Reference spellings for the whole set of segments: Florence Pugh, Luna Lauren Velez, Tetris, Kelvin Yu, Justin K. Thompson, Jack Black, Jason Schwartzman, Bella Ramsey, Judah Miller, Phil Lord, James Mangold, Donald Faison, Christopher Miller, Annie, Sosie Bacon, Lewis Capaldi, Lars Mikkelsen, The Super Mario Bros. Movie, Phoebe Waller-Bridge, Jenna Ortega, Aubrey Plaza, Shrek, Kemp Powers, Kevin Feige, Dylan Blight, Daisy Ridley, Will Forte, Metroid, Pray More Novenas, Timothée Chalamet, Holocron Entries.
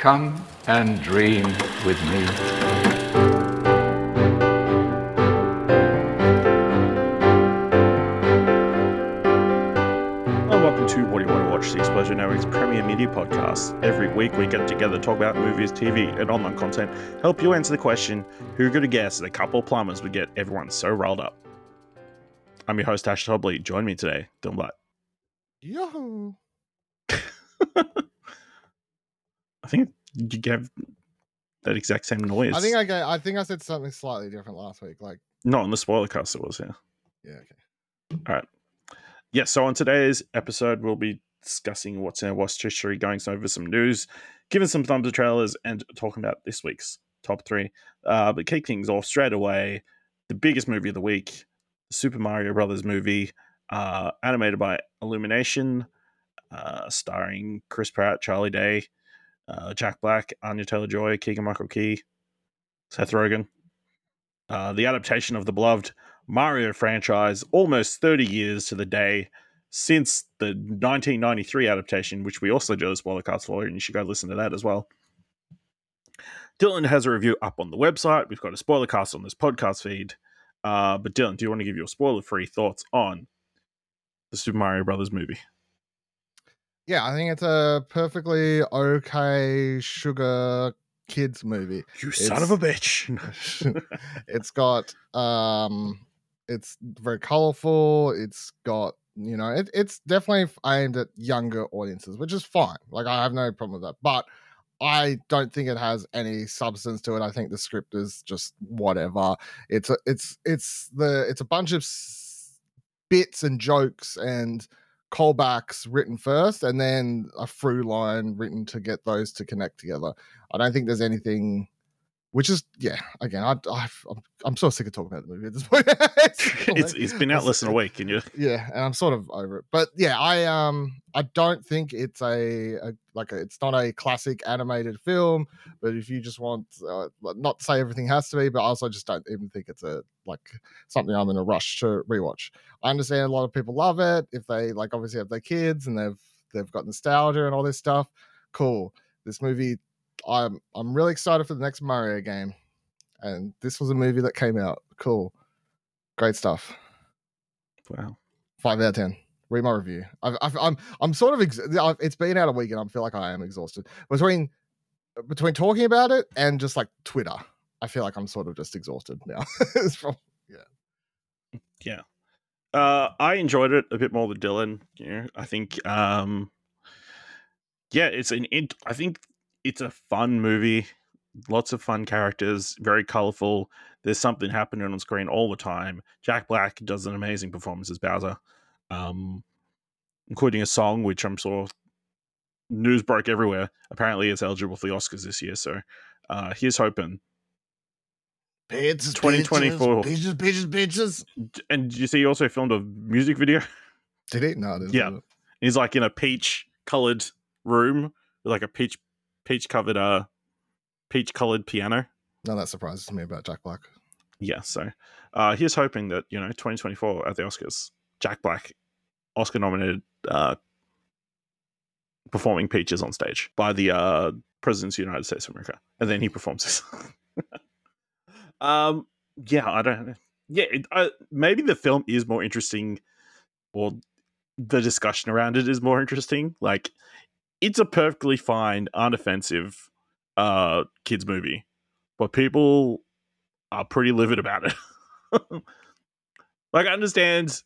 Come and dream with me. To What Do You Want to Watch, the Exposure Network's premier media podcast. Every week we get together to talk about movies, TV, and online content, help you answer the question, who could have guessed that a couple of plumbers would get everyone so riled up? I'm your host, Ashley Hobley. Join me today, Dylan Blight. Yahoo! I think you gave that exact same noise. I think I said something slightly different last week. Like not on the spoiler cast, it was, yeah. Yeah, okay. All right. Yeah, so on today's episode, we'll be discussing what's in our watch history, going over some news, giving some thumbs to trailers, and talking about this week's top three. But kick things off straight away, the biggest movie of the week, Super Mario Brothers movie, animated by Illumination, starring Chris Pratt, Charlie Day, Jack Black, Anya Taylor-Joy, Keegan-Michael Key, Seth Rogen. The adaptation of the beloved Mario franchise, almost 30 years to the day since the 1993 adaptation, which we also do as well, and you should go listen to that as well. Dylan has a review up on the website. We've got a spoiler cast on this podcast feed. But Dylan, do you want to give your spoiler-free thoughts on the Super Mario Brothers movie? Yeah, I think it's a perfectly okay sugar kids movie. It's son of a bitch. It's got... It's very colorful. It's got, you know, it's definitely aimed at younger audiences, which is fine. Like, I have no problem with that. But I don't think it has any substance to it. I think the script is just whatever. It's a bunch of bits and jokes and callbacks written first, and then a through line written to get those to connect together. I don't think there's anything. Which is, yeah, again, I'm so sick of talking about the movie at this point. It's been out less than a week, and you, yeah, and I'm sort of over it. But yeah, I don't think it's it's not a classic animated film. But if you just want, not to say everything has to be, but also just don't even think it's something I'm in a rush to rewatch. I understand a lot of people love it if they like obviously have their kids and they've got nostalgia and all this stuff. Cool, this movie. I'm really excited for the next Mario game, and this was a movie that came out. Cool, great stuff. Wow, 5 out of 10. Read my review. I'm sort of it's been out a week, and I feel like I am exhausted between talking about it and just like Twitter. I feel like I'm sort of just exhausted now. It's from, yeah. I enjoyed it a bit more than Dylan. Yeah, I think. I think. It's a fun movie, lots of fun characters, very colorful. There's something happening on screen all the time. Jack Black does an amazing performance as Bowser, including a song, which I'm sure news broke everywhere. Apparently it's eligible for the Oscars this year. So here's hoping. Bitches, 2024. Bitches, bitches, bitches. And you see he also filmed a music video? Did he? No, didn't. Yeah. He's like in a peach-colored room with like a peach-colored piano. No, that surprises me about Jack Black. Yeah, so here's hoping that, you know, 2024 at the Oscars, Jack Black, Oscar-nominated performing Peaches on stage by the President of the United States of America, and then he performs this. Yeah, I don't know. Yeah, maybe the film is more interesting, or the discussion around it is more interesting. Like, it's a perfectly fine, unoffensive kids movie, but people are pretty livid about it. Like, I understand,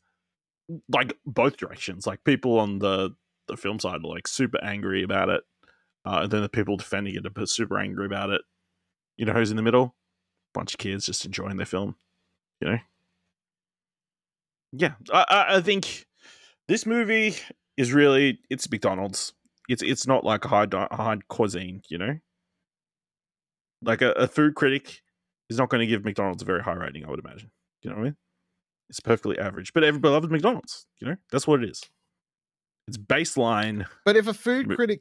like, both directions. Like, people on the film side are, like, super angry about it, and then the people defending it are super angry about it. You know who's in the middle? Bunch of kids just enjoying their film, you know? Yeah, I think this movie is really... It's McDonald's. It's not like hard cuisine, you know? Like a food critic is not going to give McDonald's a very high rating, I would imagine. You know what I mean? It's perfectly average. But everybody loves McDonald's, you know? That's what it is. It's baseline. But if a food critic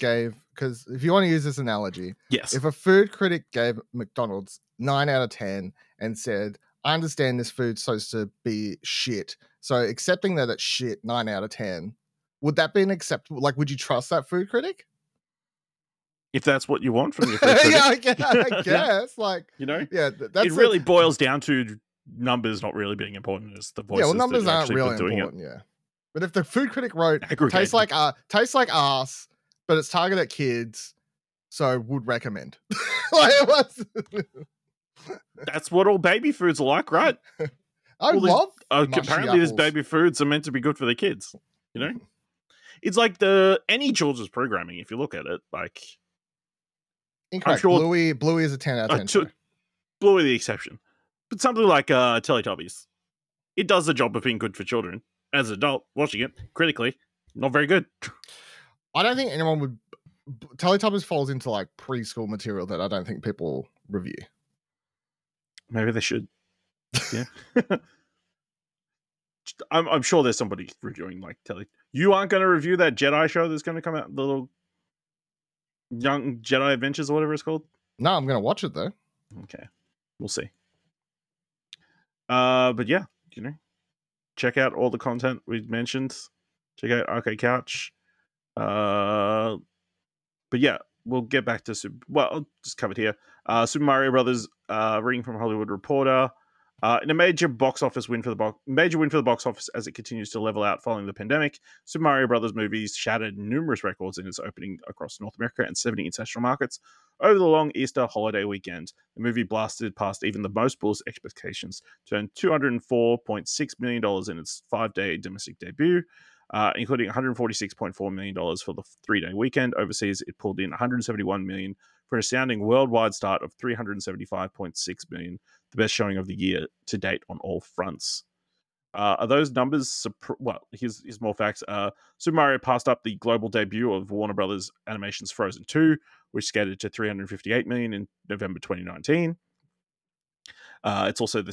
gave, because if you want to use this analogy, yes. If a food critic gave McDonald's 9 out of 10 and said, I understand this food's supposed to be shit, so accepting that it's shit 9 out of 10, would that be an acceptable? Like, would you trust that food critic? if that's what you want from your film critic. I guess. Like, you know, that's it. Really boils down to numbers not really being important. It's the voices. Yeah, well, numbers that aren't really important. Yeah, but if the food critic wrote tastes like ass, but it's targeted at kids, so would recommend. Like, it was. That's what all baby foods are like, right? Apparently, these baby foods are meant to be good for the kids. You know, it's like any children's programming. If you look at it, like, incorrect. Sure, Bluey is a 10 out of 10. Bluey the exception, but something like Teletubbies, it does the job of being good for children. As an adult watching it critically, not very good. I don't think anyone would. Teletubbies falls into like preschool material that I don't think people review. Maybe they should. Yeah. I'm sure there's somebody reviewing like you aren't going to review that Jedi show that's going to come out, the little Young Jedi Adventures or whatever it's called? No, I'm going to watch it though. Okay. We'll see. But yeah, you know, check out all the content we've mentioned. Check out Arcade Couch. But yeah, we'll get back to I'll just cover it here. Super Mario Brothers, reading from Hollywood Reporter. In a major win for the box office as it continues to level out following the pandemic, Super Mario Brothers movies shattered numerous records in its opening across North America and 70 international markets over the long Easter holiday weekend. The movie blasted past even the most bullish expectations, turned $204.6 million in its 5-day domestic debut, including $146.4 million for the 3-day weekend. Overseas, it pulled in $171 million for an astounding worldwide start of $375.6 million, the best showing of the year to date on all fronts. Are those numbers... here's more facts. Super Mario passed up the global debut of Warner Brothers Animation's Frozen 2, which skated to $358 million in November 2019. It's also the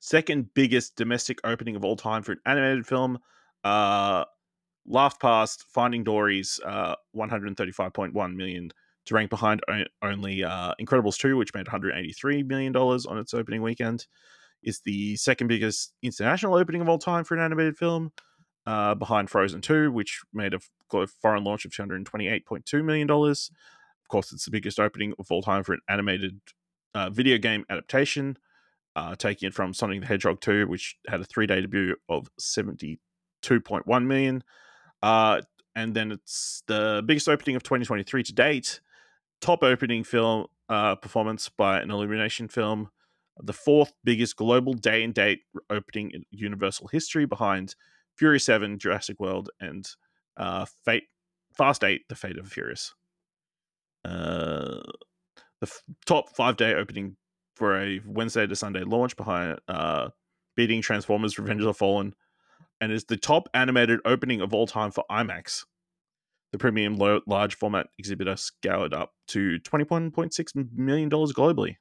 second biggest domestic opening of all time for an animated film. Laughed past Finding Dory's $135.1 million to rank behind only Incredibles 2, which made $183 million on its opening weekend. It's the second biggest international opening of all time for an animated film, behind Frozen 2, which made a foreign launch of $228.2 million. Of course, it's the biggest opening of all time for an animated video game adaptation, taking it from Sonic the Hedgehog 2, which had a 3-day debut of $72.1 million. And then it's the biggest opening of 2023 to date. Top opening film performance by an Illumination film. The fourth biggest global day and date opening in Universal history, behind Fury 7, Jurassic World, and Fast 8, The Fate of the Furious. The top 5-day opening for a Wednesday to Sunday launch, behind beating Transformers Revenge of the Fallen, and is the top animated opening of all time for IMAX. The premium large format exhibitor scoured up to $21.6 million globally.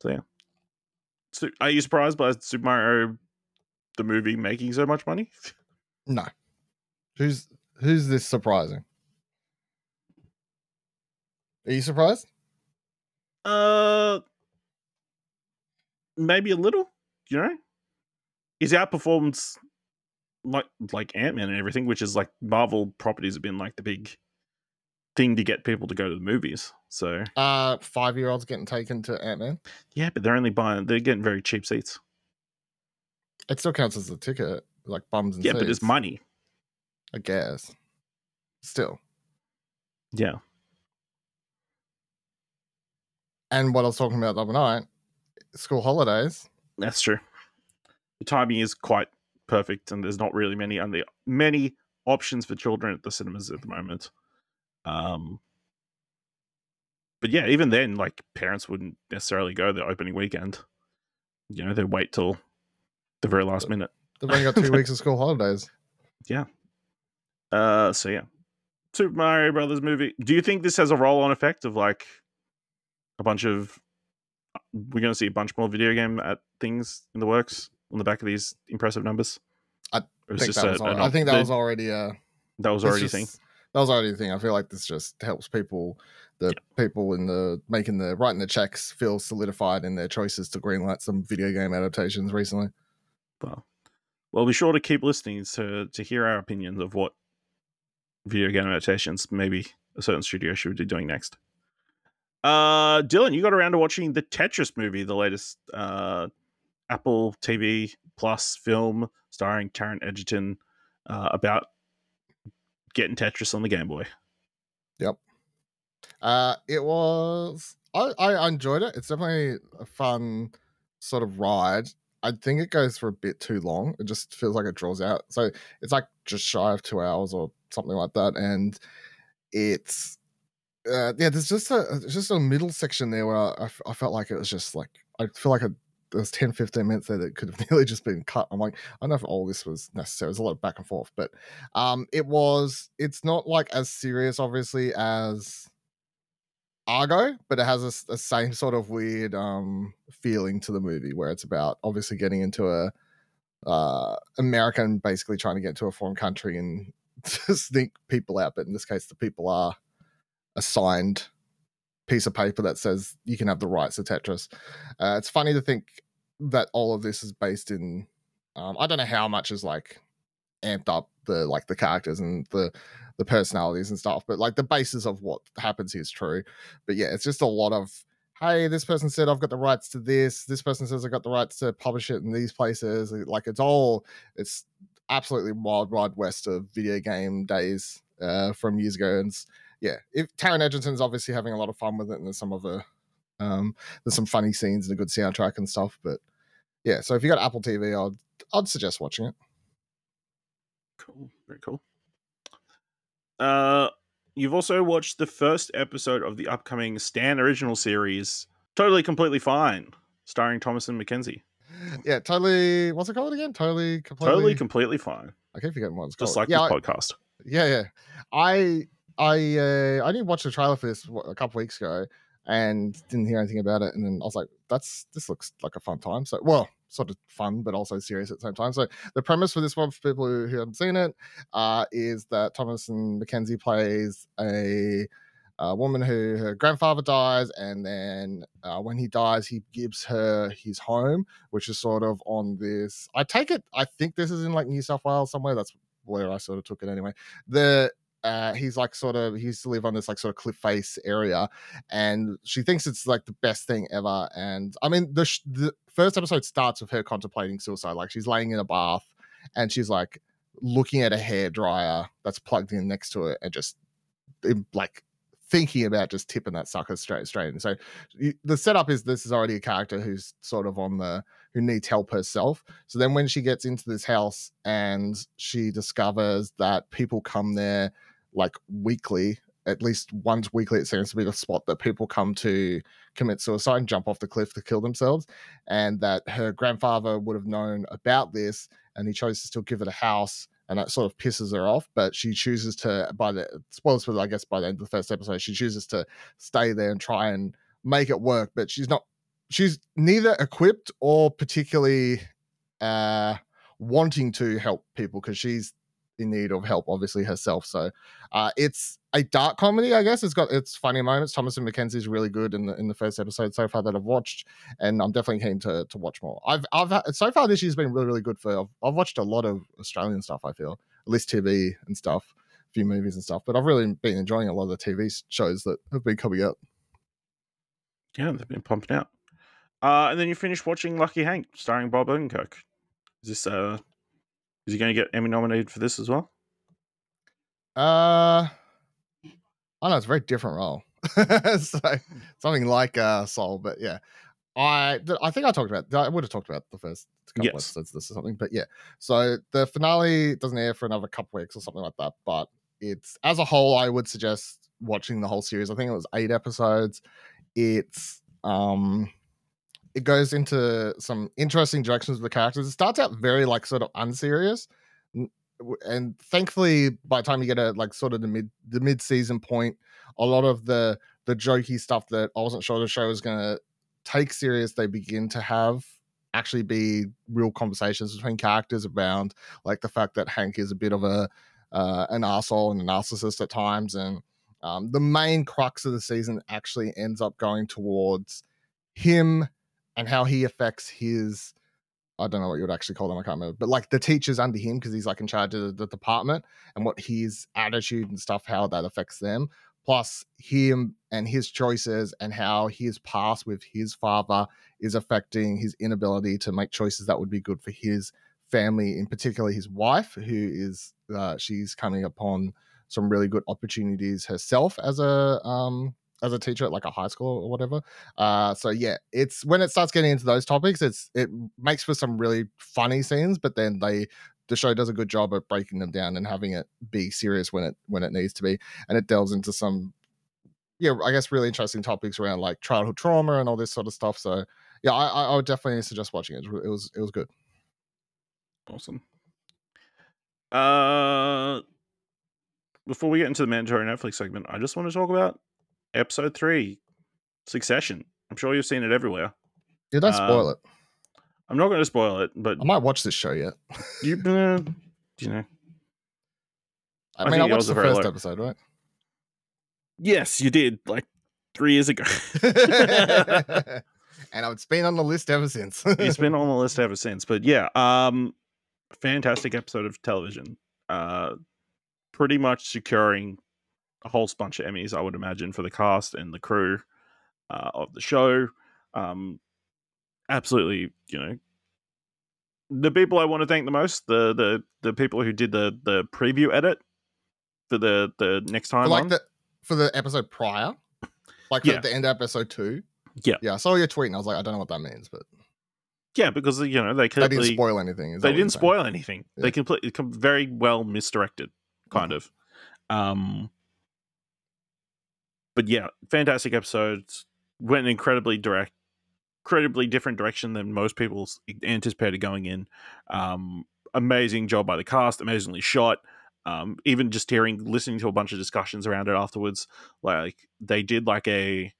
So yeah. So, are you surprised by Super Mario the movie making so much money? No. Who's this surprising? Are you surprised? Maybe a little, you know? He's outperformed like Ant-Man and everything, which is like Marvel properties have been like the big thing to get people to go to the movies. So 5-year-olds getting taken to Ant-Man? Yeah, but they're getting very cheap seats. It still counts as a ticket, like bums and seats. Yeah, but it's money. I guess. Still. Yeah. And what I was talking about the other night, school holidays. That's true. The timing is quite perfect, and there's not really many options for children at the cinemas at the moment. But yeah, even then, like, parents wouldn't necessarily go the opening weekend. You know, they wait till the very last minute. They've only got 2 weeks of school holidays. Yeah. So yeah, Super Mario Brothers movie. Do you think this has a roll-on effect of like? We're going to see a bunch more video game things in the works on the back of these impressive numbers. That was already a thing. I feel like this just helps people in the writing the checks feel solidified in their choices to greenlight some video game adaptations recently. Well, be sure to keep listening to hear our opinions of what video game adaptations maybe a certain studio should be doing next. Dylan, you got around to watching the Tetris movie, the latest Apple TV Plus film starring Taron Egerton about getting Tetris on the Game Boy. Yep. I enjoyed it. It's definitely a fun sort of ride. I think it goes for a bit too long. It just feels like it draws out. So it's like just shy of 2 hours or something like that. And it's, there's just a middle section there where I felt like it was just like, I feel like there's 10, 15 minutes there that could have nearly just been cut. I'm like, I don't know if all this was necessary. There's a lot of back and forth, but it's not like as serious, obviously, as Argo, but it has a same sort of weird feeling to the movie where it's about obviously getting into a America and basically trying to get into a foreign country and just sneak people out. But in this case, the people are assigned piece of paper that says you can have the rights to Tetris. It's funny to think that all of this is based in I don't know how much is like amped up the characters and the personalities and stuff, but like the basis of what happens here is true. But yeah, it's just a lot of, hey, this person said I've got the rights to this person says I've got the rights to publish it in these places. Like it's absolutely wild wide west of video game days from years ago. And yeah, Taron Egerton's obviously having a lot of fun with it, and there's some of the there's some funny scenes and a good soundtrack and stuff. But yeah, so if you got Apple TV, I'd suggest watching it. Cool, very cool. You've also watched the first episode of the upcoming Stan original series, Totally Completely Fine, starring Thomasin McKenzie. Yeah, totally. What's it called again? Totally Completely Fine. I keep forgetting what it's called. Just like this podcast. Yeah. I didn't watch the trailer for this a couple weeks ago and didn't hear anything about it, and then I was like, this looks like a fun time. So, well, sort of fun but also serious at the same time. So the premise for this one, for people who haven't seen it, is that Thomasin McKenzie plays a woman who her grandfather dies, and then when he dies, he gives her his home, which is sort of on this, I think this is in like New South Wales somewhere. That's where I sort of took it anyway. He's like sort of, he used to live on this like sort of cliff face area, and she thinks it's like the best thing ever. And I mean, the first episode starts with her contemplating suicide. Like she's laying in a bath and she's like looking at a hairdryer that's plugged in next to it and just like thinking about just tipping that sucker straight in. So the setup is this is already a character who's sort of who needs help herself. So then when she gets into this house and she discovers that people come there like weekly, at least once weekly, it seems to be the spot that people come to commit suicide and jump off the cliff to kill themselves. And that her grandfather would have known about this, and he chose to still give it a house, and that sort of pisses her off. But she chooses to, by the end of the first episode, she chooses to stay there and try and make it work. But she's neither equipped or particularly wanting to help people, because she's in need of help obviously herself. So it's a dark comedy, I guess. It's got its funny moments. Thomasin McKenzie's really good in the first episode so far that I've watched, and I'm definitely keen to watch more. I've so far this year's been really, really good for, I've watched a lot of Australian stuff, I feel, at least TV and stuff, a few movies and stuff, but I've really been enjoying a lot of the TV shows that have been coming out. Yeah, they've been pumping out. And then you finish watching Lucky Hank, starring Bob Odenkirk. Is he going to get Emmy nominated for this as well? I know, it's a very different role. So something like Soul, but yeah, I would have talked about the first couple episodes of this or something, but yeah. So the finale doesn't air for another couple weeks or something like that, but it's, as a whole, I would suggest watching the whole series. I think it was 8 episodes. It's it goes into some interesting directions with the characters. It starts out very like sort of unserious, and thankfully by the time you get to like sort of the mid-season point, a lot of the jokey stuff that I wasn't sure the show was going to take serious, they begin to have actually be real conversations between characters around like the fact that Hank is a bit of a an arsehole and a narcissist at times, and the main crux of the season actually ends up going towards him and how he affects his I don't know what you would actually call them. I can't remember. But like the teachers under him, because he's like in charge of the department, and what his attitude and stuff, how that affects them, plus him and his choices and how his past with his father is affecting his inability to make choices that would be good for his family, in particular his wife, who is she's coming upon some really good opportunities herself as a teacher at like a high school or whatever. So yeah, it's when it starts getting into those topics, it makes for some really funny scenes, but then the show does a good job at breaking them down and having it be serious when it needs to be. And it delves into some, yeah, I guess really interesting topics around like childhood trauma and all this sort of stuff. So yeah, I would definitely suggest watching it. It was good. Awesome. Before we get into the mandatory Netflix segment, I just want to talk about Episode 3, Succession. I'm sure you've seen it everywhere. Yeah, don't spoil it. I'm not going to spoil it, but... I might watch this show yet. You know. I mean, I watched the first episode, right? Yes, you did, like 3 years ago. And it's been on the list ever since. It's been on the list ever since. But yeah, fantastic episode of television. Pretty much securing a whole bunch of Emmys, I would imagine, for the cast and the crew of the show. Absolutely, you know, the people I want to thank the most, the people who did the preview edit for the next time, for the episode prior, like yeah. The end of episode 2. Yeah, yeah. I saw your tweet and I was like, I don't know what that means, but yeah, because you know they didn't spoil anything. They didn't spoil anything. Yeah. They completely very well misdirected, kind of. But yeah, fantastic episodes. Went incredibly different direction than most people anticipated going in. Amazing job by the cast, amazingly shot. Even just listening to a bunch of discussions around it afterwards, like they did like a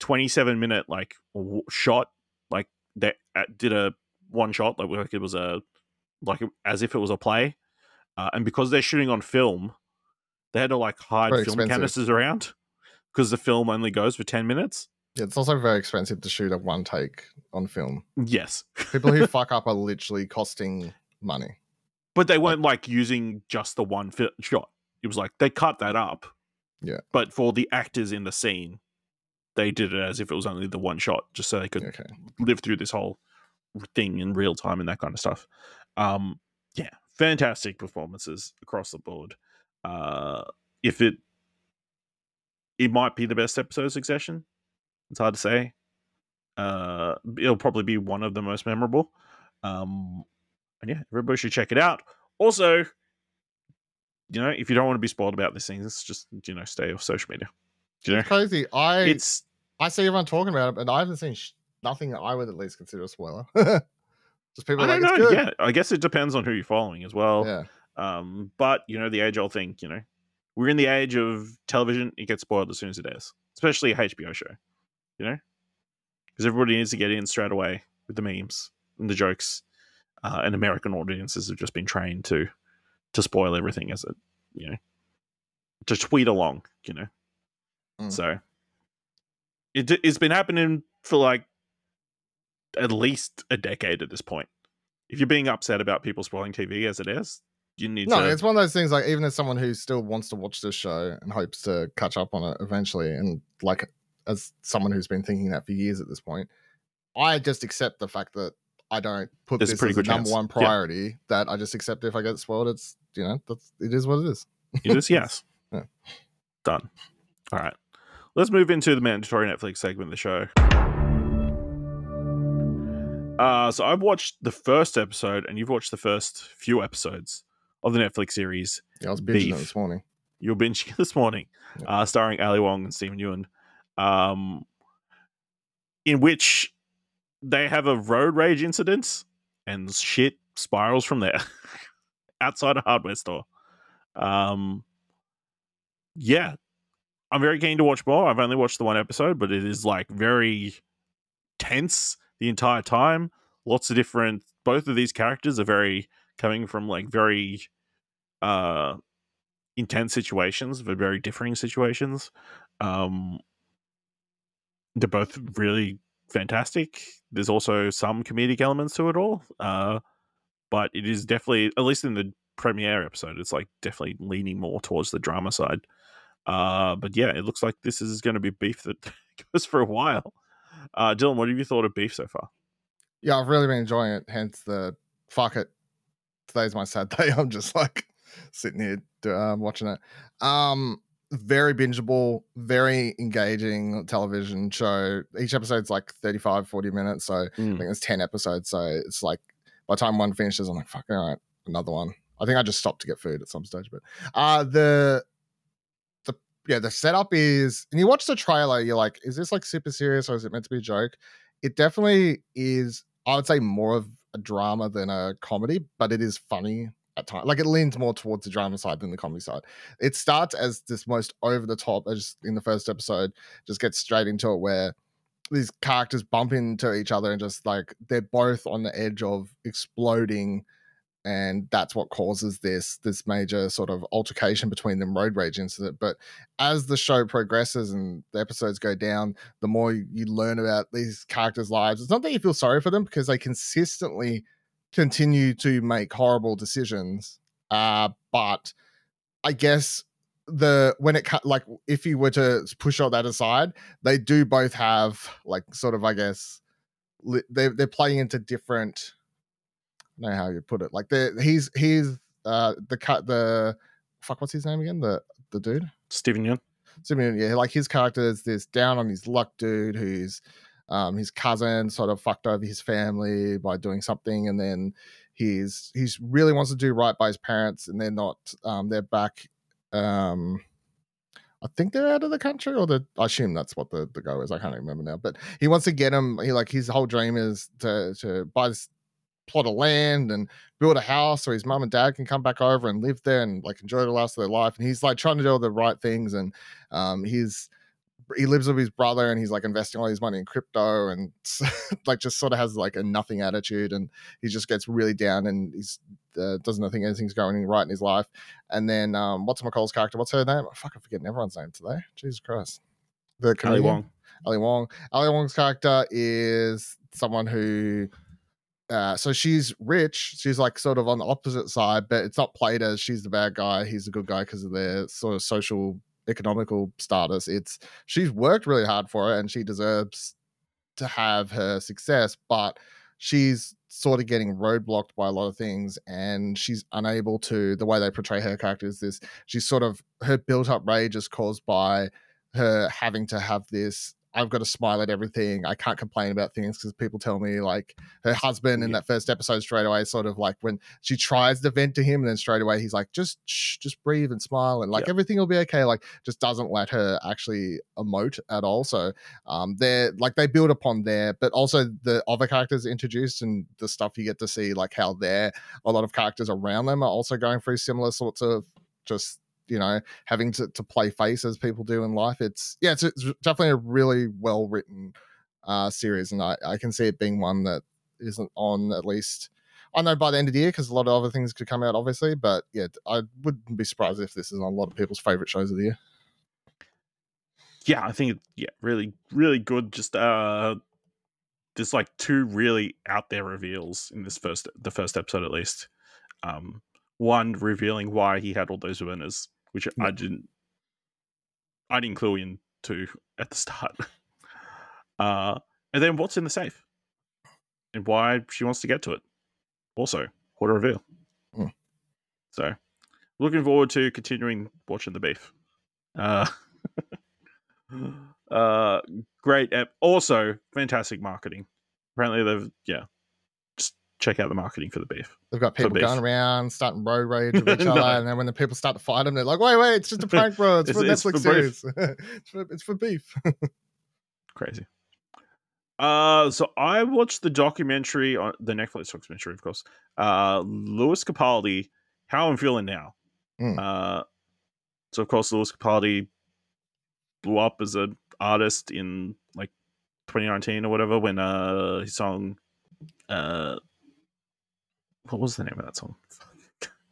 27-minute like shot, like they did a one shot, like it was a as if it was a play, and because they're shooting on film, they had to like hide very film expensive. Canisters around because the film only goes for 10 minutes. Yeah, it's also very expensive to shoot a one take on film. Yes. People who fuck up are literally costing money. But they weren't like using just the one shot. It was like they cut that up. Yeah. But for the actors in the scene, they did it as if it was only the one shot, just so they could live through this whole thing in real time and that kind of stuff. Yeah, fantastic performances across the board. It might be the best episode of Succession. It's hard to say. It'll probably be one of the most memorable. And yeah, everybody should check it out. Also, you know, if you don't want to be spoiled about these things, it's just, you know, stay off social media. You know? It's crazy. I see everyone talking about it, but I haven't seen nothing that I would at least consider a spoiler. Just people I don't know. It's good. Yeah, I guess it depends on who you're following as well. Yeah. But you know, the age-old thing. You know, we're in the age of television. It gets spoiled as soon as it is, especially a HBO show. You know, because everybody needs to get in straight away with the memes and the jokes, and American audiences have just been trained to spoil everything as it, you know, to tweet along, you know. Mm. So it's been happening for like at least a decade at this point. If you're being upset about people spoiling TV as it is, you need to... It's one of those things, like even as someone who still wants to watch this show and hopes to catch up on it eventually, and like as someone who's been thinking that for years at this point, I just accept the fact that I don't put this as the number one priority. Yeah. That I just accept if I get spoiled, it's, you know, it is what it is. It is, yes. Yeah. Done. All right. Let's move into the mandatory Netflix segment of the show. So I've watched the first episode, and you've watched the first few episodes of the Netflix series. Yeah, I was binging it this morning. You were binging it this morning, yeah. Starring Ali Wong and Steven Yeun. In which they have a road rage incident and shit spirals from there outside a hardware store. Yeah, I'm very keen to watch more. I've only watched the one episode, but it is like very tense the entire time. Lots of different, both of these characters are very coming from like very, intense situations, but very differing situations. They're both really fantastic. There's also some comedic elements to it all, but it is definitely, at least in the premiere episode, it's like definitely leaning more towards the drama side. But yeah, it looks like this is going to be beef that goes for a while. Dylan, what have you thought of beef so far? Yeah, I've really been enjoying it. Hence the fuck it. Today's my sad day. I'm just like sitting here watching it. Very bingeable, very engaging television show. Each episode's like 35, 40 minutes. So I think there's 10 episodes. So it's like by the time one finishes, I'm like, fucking all right, another one. I think I just stopped to get food at some stage. But the setup is, and you watch the trailer, you're like, is this like super serious or is it meant to be a joke? It definitely is, I would say, more of a drama than a comedy, but it is funny at times. Like, it leans more towards the drama side than the comedy side. It starts as this most over the top, as in the first episode, just gets straight into it where these characters bump into each other and just like they're both on the edge of exploding, and that's what causes this major sort of altercation between them, road rage incident. But as the show progresses and the episodes go down, the more you learn about these characters' lives. It's not that you feel sorry for them, because they consistently continue to make horrible decisions. But I guess if you were to push all that aside, they do both have like sort of, I guess, they're playing into different. I don't know how you put it. Like what's his name again? The dude? Steven Yeun. Steven Yeun, yeah. Like, his character is this down on his luck dude who's his cousin sort of fucked over his family by doing something, and then he's really wants to do right by his parents, and they're not. They're back. I think they're out of the country, I assume that's what the go is. I can't remember now, but he wants to get him. He, like, his whole dream is to buy this plot of land and build a house so his mum and dad can come back over and live there and like enjoy the last of their life. And he's like trying to do all the right things, and he lives with his brother, and he's like investing all his money in crypto and like just sort of has like a nothing attitude, and he just gets really down, and he's doesn't think anything's going right in his life. And then what's character, what's her name? I fucking forgetting everyone's name today. Jesus Christ. The comedian, Ali Wong. Ali Wong's character is someone who so she's rich. She's like sort of on the opposite side, but it's not played as she's the bad guy, he's the good guy, because of their sort of social economical status. It's she's worked really hard for it, and she deserves to have her success, but she's sort of getting roadblocked by a lot of things, and she's unable to. The way they portray her character is this: she's sort of, her built-up rage is caused by her having to have this, I've got to smile at everything, I can't complain about things, because people tell me, like, her husband in that first episode straight away, sort of like when she tries to vent to him, and then straight away he's like, just breathe and smile, and like everything will be okay. Like, just doesn't let her actually emote at all. So they're like, they build upon there, but also the other characters introduced and the stuff you get to see, like how a lot of characters around them are also going through similar sorts of just, you know, having to play face as people do in life. It's definitely a really well written series, and I can see it being one that isn't on, at least I know, by the end of the year, because a lot of other things could come out, obviously. But yeah, I wouldn't be surprised if this is on a lot of people's favorite shows of the year. Yeah, I think really, really good. Just there's like two really out there reveals in the first episode, at least. One revealing why he had all those winners, which I didn't clue into at the start. And then what's in the safe and why she wants to get to it. Also, what a reveal. Mm. So, looking forward to continuing watching the beef. Great app. Also, fantastic marketing. Apparently check out the marketing for the beef. They've got people going around, starting road rage with each other, and then when the people start to fight them, they're like, wait, it's just a prank, bro. It's for Netflix series. It's for beef. Crazy. So I watched the documentary, on the Netflix documentary, of course, Lewis Capaldi, How I'm Feeling Now. So, of course, Lewis Capaldi blew up as an artist in, like, 2019 or whatever, when his song... what was the name of that song?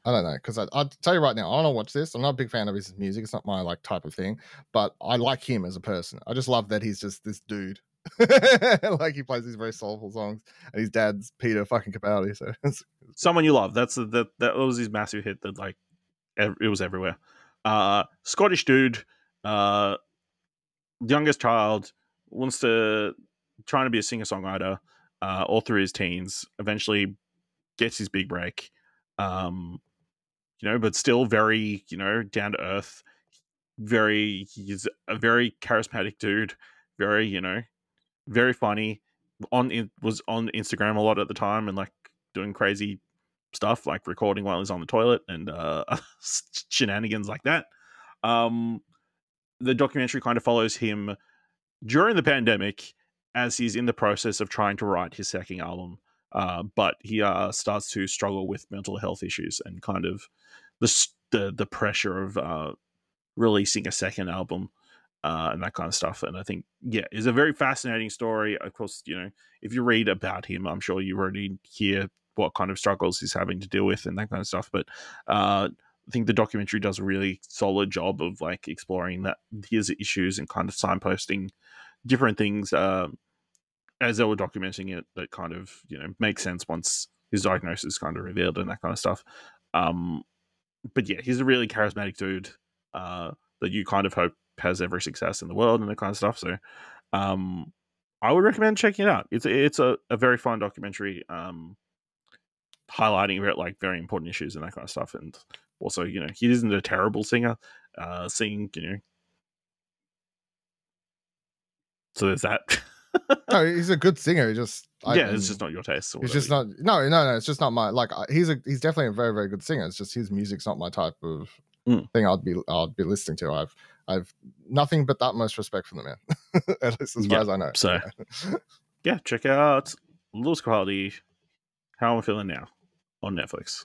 I don't know, because I'll tell you right now, I want to watch this. I'm not a big fan of his music. It's not my like type of thing, but I like him as a person. I just love that he's just this dude Like, he plays these very soulful songs, and his dad's Peter fucking Capaldi. So Someone You Love. That was his massive hit. That, like, it was everywhere. Scottish dude, youngest child, trying to be a singer-songwriter all through his teens. Eventually gets his big break, but still very, down to earth. He's a very charismatic dude. Very, very funny. Was on Instagram a lot at the time, and like doing crazy stuff, like recording while he's on the toilet and shenanigans like that. The documentary kind of follows him during the pandemic as he's in the process of trying to write his second album. But he starts to struggle with mental health issues and kind of the pressure of releasing a second album and that kind of stuff. And I think, it's a very fascinating story. Of course, if you read about him, I'm sure you already hear what kind of struggles he's having to deal with and that kind of stuff. But I think the documentary does a really solid job of like exploring that his issues and kind of signposting different things as they were documenting it that kind of, makes sense once his diagnosis is kind of revealed and that kind of stuff. But yeah, he's a really charismatic dude that you kind of hope has every success in the world and that kind of stuff. So I would recommend checking it out. It's a very fun documentary, highlighting about like very important issues and that kind of stuff. And also, he isn't a terrible singer, so there's that. No, he's a good singer. It's just not your taste. It's just not. No. It's just not my like. He's definitely a very, very good singer. It's just his music's not my type of thing. I'd be listening to. I've nothing but that most respect for the man. At least as far as I know. So, yeah, check out Lewis Capaldi. How I'm Feeling Now on Netflix.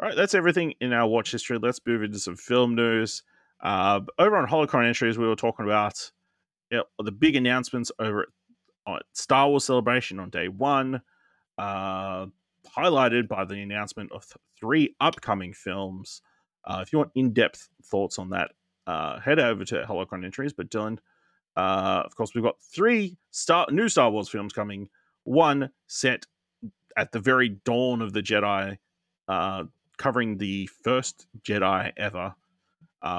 All right, that's everything in our watch history. Let's move into some film news. Over on Holocron Entries, we were talking about the big announcements over at Star Wars Celebration on day one, highlighted by the announcement of three upcoming films. If you want in-depth thoughts on that, head over to Holocron Entries. But Dylan, of course, we've got three new Star Wars films coming. One set at the very dawn of the Jedi, covering the first Jedi ever.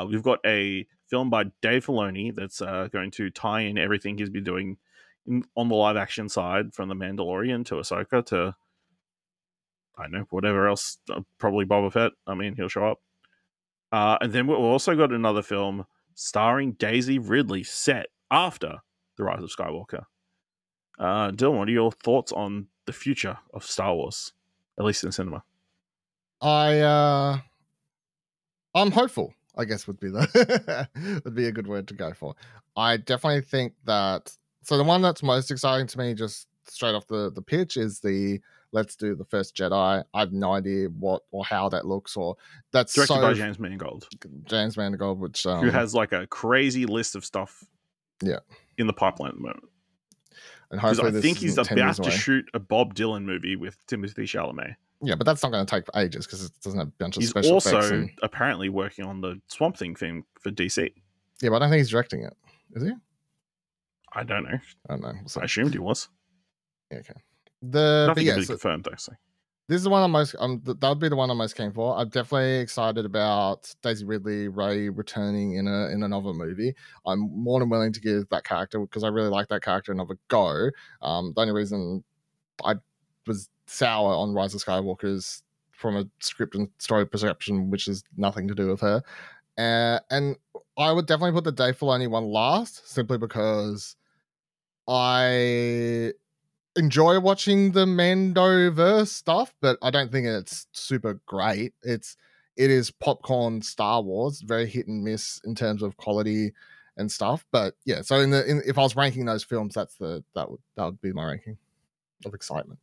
We've got a film by Dave Filoni that's going to tie in everything he's been doing on the live action side, from The Mandalorian to Ahsoka to, I don't know, whatever else, probably Boba Fett. I mean, he'll show up. And then we've also got another film starring Daisy Ridley set after The Rise of Skywalker. Dylan, what are your thoughts on the future of Star Wars, at least in cinema? I'm hopeful, I guess would be a good word to go for. I definitely think that. So the one that's most exciting to me, just straight off the pitch, is let's do the first Jedi. I have no idea what or how that looks, or that's directed by James Mangold. James Mangold, which who has like a crazy list of stuff, in the pipeline at the moment. And hopefully I think he's about to shoot a Bob Dylan movie with Timothée Chalamet. Yeah, but that's not going to take ages because it doesn't have a bunch of special effects. He's also apparently working on the Swamp Thing theme for DC. Yeah, but I don't think he's directing it. Is he? I don't know. I assumed he was. Yeah, okay. Nothing can be confirmed, though. So. This is the one that would be the one I'm most keen for. I'm definitely excited about Daisy Ridley, Rey, returning in another movie. I'm more than willing to give that character, because I really like that character, another go. The only reason I was sour on Rise of Skywalker is from a script and story perception, which is nothing to do with her. And I would definitely put the Dave Filoni one last, simply because I enjoy watching the Mandoverse stuff, but I don't think it's super great. It is popcorn Star Wars, very hit and miss in terms of quality and stuff. But yeah, so if I was ranking those films, that would be my ranking of excitement.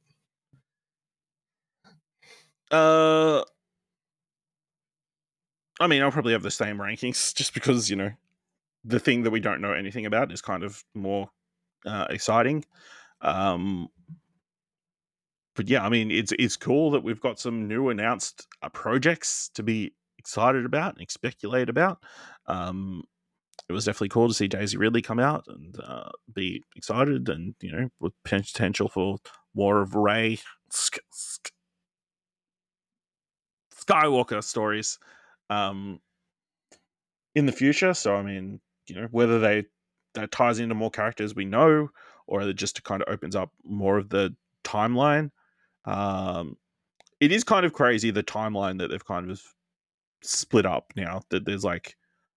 I mean, I'll probably have the same rankings, just because the thing that we don't know anything about is kind of more exciting. But yeah, I mean, it's cool that we've got some new announced projects to be excited about and speculate about. it was definitely cool to see Daisy Ridley come out and be excited, and you know, with potential for more of Rey Skywalker stories in the future. So I mean, you know, whether that ties into more characters we know, or it just kind of opens up more of the timeline. It is kind of crazy, the timeline that they've kind of split up now, that there's like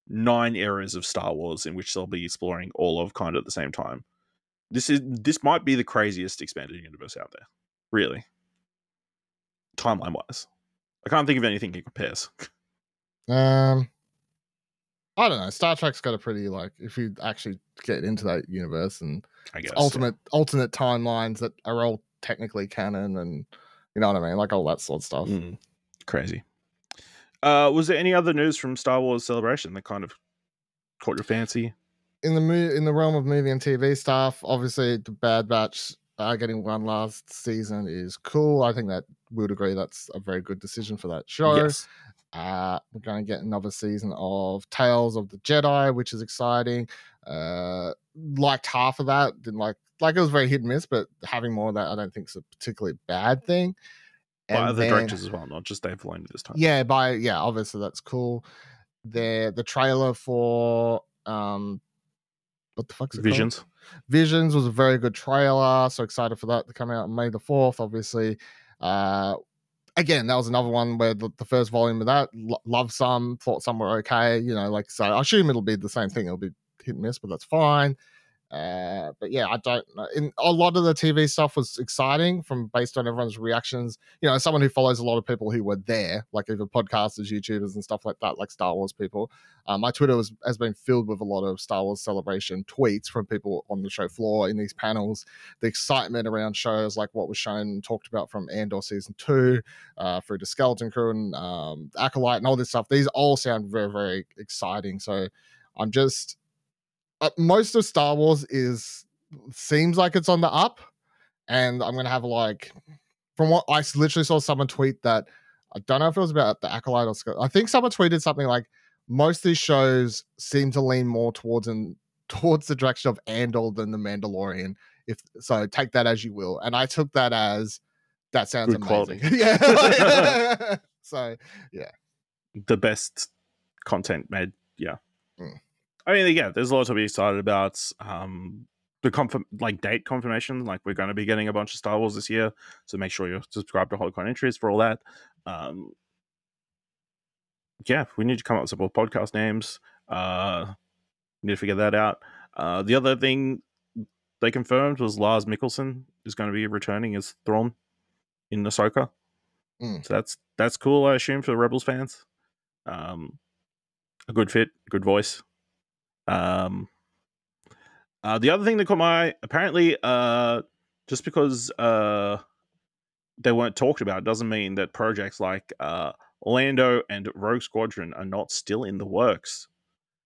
9 eras of Star Wars in which they'll be exploring all of kind of at the same time. This might be the craziest expanded universe out there, really, timeline wise. I can't think of anything it compares. I don't know. Star Trek's got a pretty, like, if you actually get into that universe and I guess, alternate timelines that are all technically canon, and you know what I mean, like all that sort of stuff. Mm, crazy. Was there any other news from Star Wars Celebration that kind of caught your fancy? In the realm of movie and TV stuff, obviously the Bad Batch getting one last season is cool. I think that we would agree that's a very good decision for that show. Yes. We're going to get another season of Tales of the Jedi, which is exciting. Liked half of that. Didn't like it was very hit and miss, but having more of that I don't think is a particularly bad thing. By other directors as well, not just Dave Filoni this time. Yeah, obviously that's cool. The trailer for what the fuck's it Visions. Called? Visions was a very good trailer. So excited for that to come out on May the 4th, obviously. Again, that was another one where the first volume of that, loved some, thought some were okay. You know, like, so I assume it'll be the same thing. It'll be hit and miss, but that's fine. But yeah, I don't know. A lot of the TV stuff was exciting based on everyone's reactions. You know, as someone who follows a lot of people who were there, like either podcasters, YouTubers and stuff like that, like Star Wars people. My Twitter has been filled with a lot of Star Wars Celebration tweets from people on the show floor in these panels. The excitement around shows like what was shown and talked about from Andor Season 2 through to Skeleton Crew and Acolyte and all this stuff. These all sound very, very exciting. So I'm just... most of Star Wars seems like it's on the up, and I'm going to have from what I literally saw someone tweet that, I don't know if it was about the Acolyte or Skull. I think someone tweeted something like, most of these shows seem to lean more towards the direction of Andor than The Mandalorian. So take that as you will. And I took that as, that sounds good amazing. Quality. Yeah. So yeah. The best content made. Yeah. Mm. I mean, yeah, there's a lot to be excited about. The date confirmation, like we're going to be getting a bunch of Star Wars this year, so make sure you're subscribed to Holocron Entries for all that. Yeah, we need to come up with some more podcast names. Need to figure that out. The other thing they confirmed was Lars Mikkelsen is going to be returning as Thrawn in Ahsoka. Mm. So that's cool, I assume, for Rebels fans. A good fit, good voice. The other thing that caught my eye, apparently, just because they weren't talked about doesn't mean that projects like Lando and Rogue Squadron are not still in the works.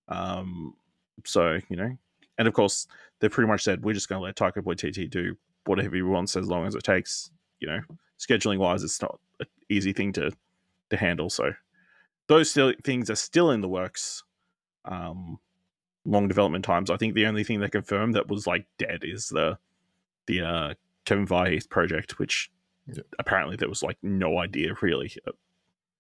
So, you know, and of course, they pretty much said, we're just going to let Taika Waititi do whatever he wants as long as it takes, you know, scheduling wise, it's not an easy thing to handle. So those things are still in the works. Long development times. I think the only thing they confirmed that was like dead is the Kevin Feige project, which apparently there was like no idea really.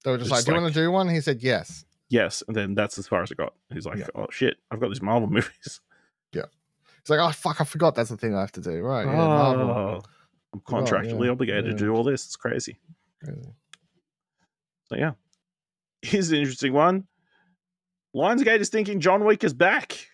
They were just like, do you want to do one? He said yes. Yes, and then that's as far as it got. He's like, oh shit, I've got these Marvel movies. Yeah, he's like, oh fuck, I forgot that's the thing I have to do. Right? Yeah, Marvel. I'm contractually obligated to do all this. It's crazy. So yeah, here's an interesting one. Lionsgate is thinking John Wick is back.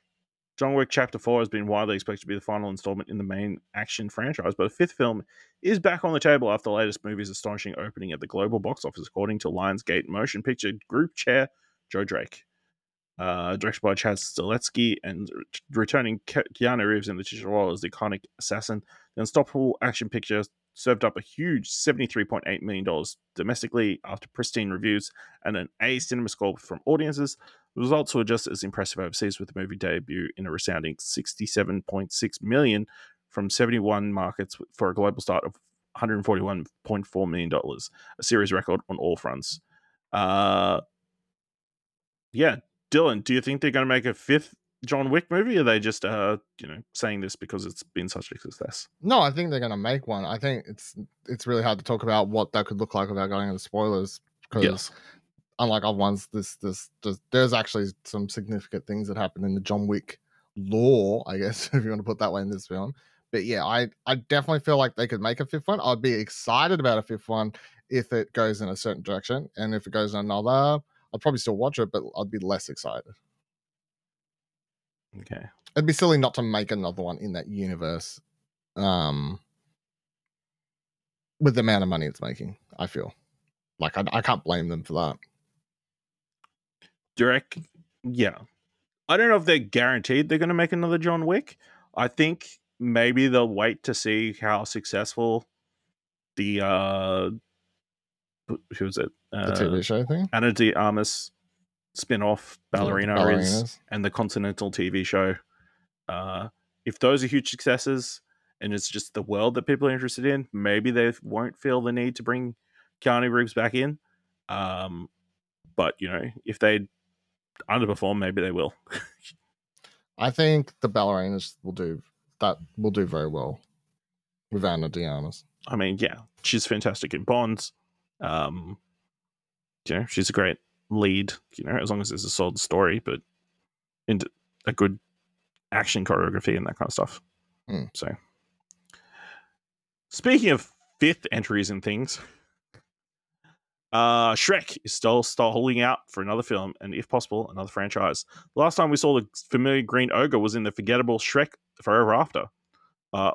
John Wick Chapter 4 has been widely expected to be the final installment in the main action franchise, but a 5th film is back on the table after the latest movie's astonishing opening at the global box office, according to Lionsgate Motion Picture Group Chair Joe Drake. Directed by Chad Stahelski and returning Keanu Reeves in the titular role as the iconic assassin, the unstoppable action picture served up a huge $73.8 million domestically after pristine reviews and an A cinema score from audiences. The results were just as impressive overseas, with the movie debut in a resounding $67.6 million from 71 markets for a global start of $141.4 million, a series record on all fronts. Yeah, Dylan, do you think they're going to make a 5th John Wick movie? Or are they just saying this because it's been such a success? No, I think they're going to make one. I think it's really hard to talk about what that could look like without going into spoilers, because unlike other ones, this there's actually some significant things that happened in the John Wick lore, I guess, if you want to put that way, in this film. But yeah, I definitely feel like they could make a fifth one. I'd be excited about a fifth one if it goes in a certain direction, and if it goes in another, I'd probably still watch it, but I'd be less excited. Okay. It'd be silly not to make another one in that universe with the amount of money it's making, I feel. Like, I can't blame them for that. Direct, yeah. I don't know if they're guaranteed they're going to make another John Wick. I think maybe they'll wait to see how successful the... who was it? The TV show thing? Ana de Armas spin-off Ballerina is, and the Continental TV show. If those are huge successes and it's just the world that people are interested in, maybe they won't feel the need to bring Keanu Reeves back in. But, if they underperform, maybe they will. I think the Ballerinas will do very well with Ana de Armas. I mean, yeah, she's fantastic in Bonds. She's a great lead, as long as there's a solid story, but into a good action choreography and that kind of stuff. So, speaking of fifth entries and things, Shrek is still holding out for another film, and if possible, another franchise. The last time we saw the familiar green ogre was in the forgettable Shrek Forever After,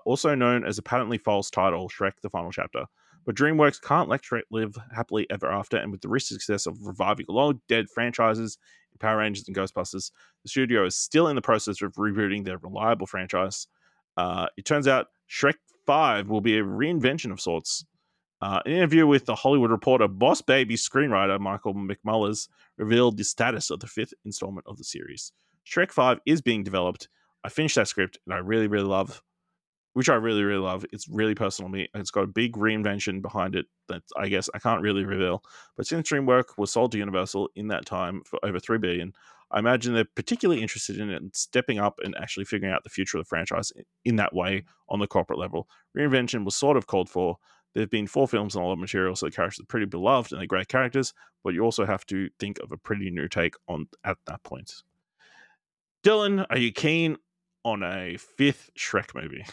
also known as a patently false title, Shrek the Final Chapter. But DreamWorks can't let Shrek live happily ever after, and with the recent success of reviving long-dead franchises, Power Rangers and Ghostbusters, the studio is still in the process of rebooting their reliable franchise. It turns out Shrek 5 will be a reinvention of sorts. An interview with The Hollywood Reporter, Boss Baby screenwriter Michael McMullers revealed the status of the fifth installment of the series. Shrek 5 is being developed. I finished that script, and I really, really love. It's really personal to me, and it's got a big reinvention behind it that I guess I can't really reveal. But since DreamWorks was sold to Universal in that time for over $3 billion, I imagine they're particularly interested in it and stepping up and actually figuring out the future of the franchise in that way on the corporate level. Reinvention was sort of called for. There have been 4 films and a lot of material, so the characters are pretty beloved and they're great characters, but you also have to think of a pretty new take on at that point. Dylan, are you keen on a fifth Shrek movie?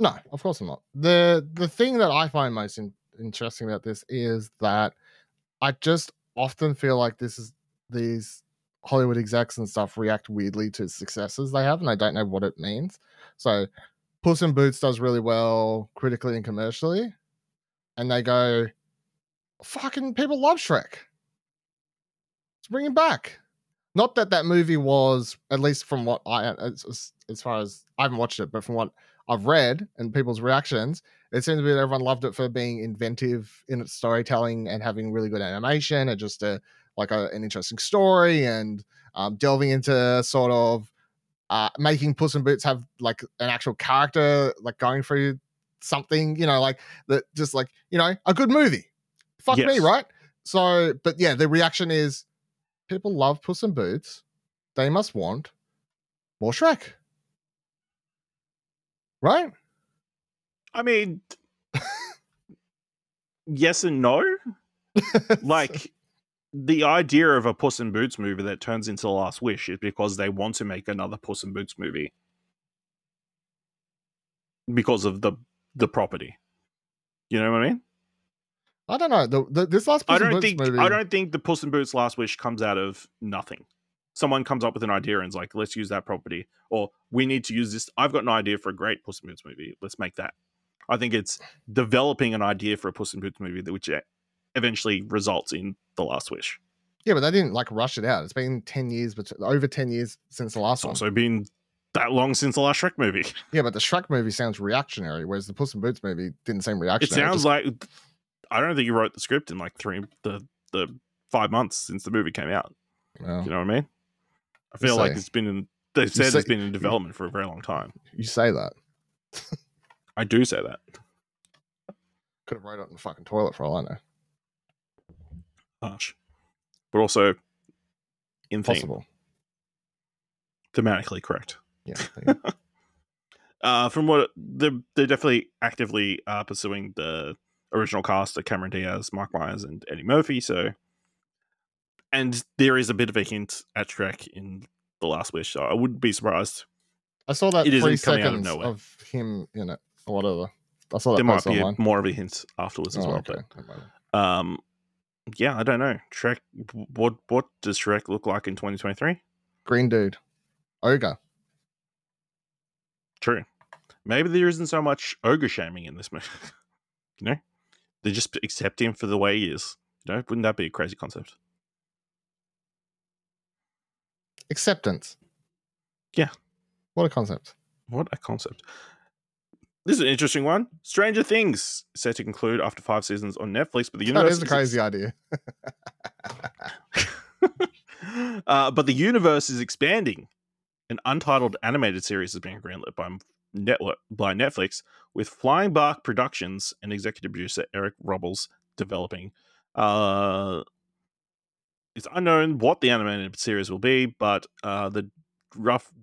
No, of course I'm not. The thing that I find most interesting about this is that I just often feel like these Hollywood execs and stuff react weirdly to successes they have, and I don't know what it means. So Puss in Boots does really well critically and commercially, and they go, fucking people love Shrek, let's bring him back. Not that movie was, at least from what I, as far as I haven't watched it, but from what I've read and people's reactions, it seemed to be that everyone loved it for being inventive in its storytelling and having really good animation and just an interesting story and delving into sort of making Puss in Boots have like an actual character, like going through something, that just a good movie. Fuck yes. Me, right? So, but yeah, the reaction is people love Puss in Boots. They must want more Shrek. Right? I mean, yes and no. Like, the idea of a Puss in Boots movie that turns into The Last Wish is because they want to make another Puss in Boots movie because of the property. You know what I mean? I don't know. This last Puss in Boots movie... I don't think the Puss in Boots Last Wish comes out of nothing. Someone comes up with an idea and is like, let's use that property, or we need to use this. I've got an idea for a great Puss in Boots movie. Let's make that. I think it's developing an idea for a Puss in Boots movie, which eventually results in The Last Wish. Yeah, but they didn't rush it out. It's been 10 years, over 10 years since the last one. It's also been that long since the last Shrek movie. Yeah, but the Shrek movie sounds reactionary, whereas the Puss in Boots movie didn't seem reactionary. It sounds like, I don't think you wrote the script in the 5 months since the movie came out. Well, you know what I mean? I feel like it's been it's been in development for a very long time. You say that. I do say that. Could have wrote it in the fucking toilet for all I know. Harsh. But also impossible. thematically correct. Yeah. From what they're definitely actively pursuing the original cast of Cameron Diaz, Mike Myers, and Eddie Murphy. And there is a bit of a hint at Shrek in The Last Wish. So I wouldn't be surprised. I saw that 3 seconds of him in it or whatever. I saw that there might be more of a hint afterwards as well. Okay. But, yeah, I don't know. Shrek. What does Shrek look like in 2023? Green dude, ogre. True. Maybe there isn't so much ogre shaming in this movie. You know, they just accept him for the way he is. You know, wouldn't that be a crazy concept? Acceptance. Yeah. What a concept. What a concept. This is an interesting one. Stranger Things set to conclude after 5 seasons on Netflix, but the universe is a crazy idea. But the universe is expanding. An untitled animated series has been greenlit by Netflix, with Flying Bark Productions and executive producer Eric Robles developing. It's unknown what the animated series will be, but the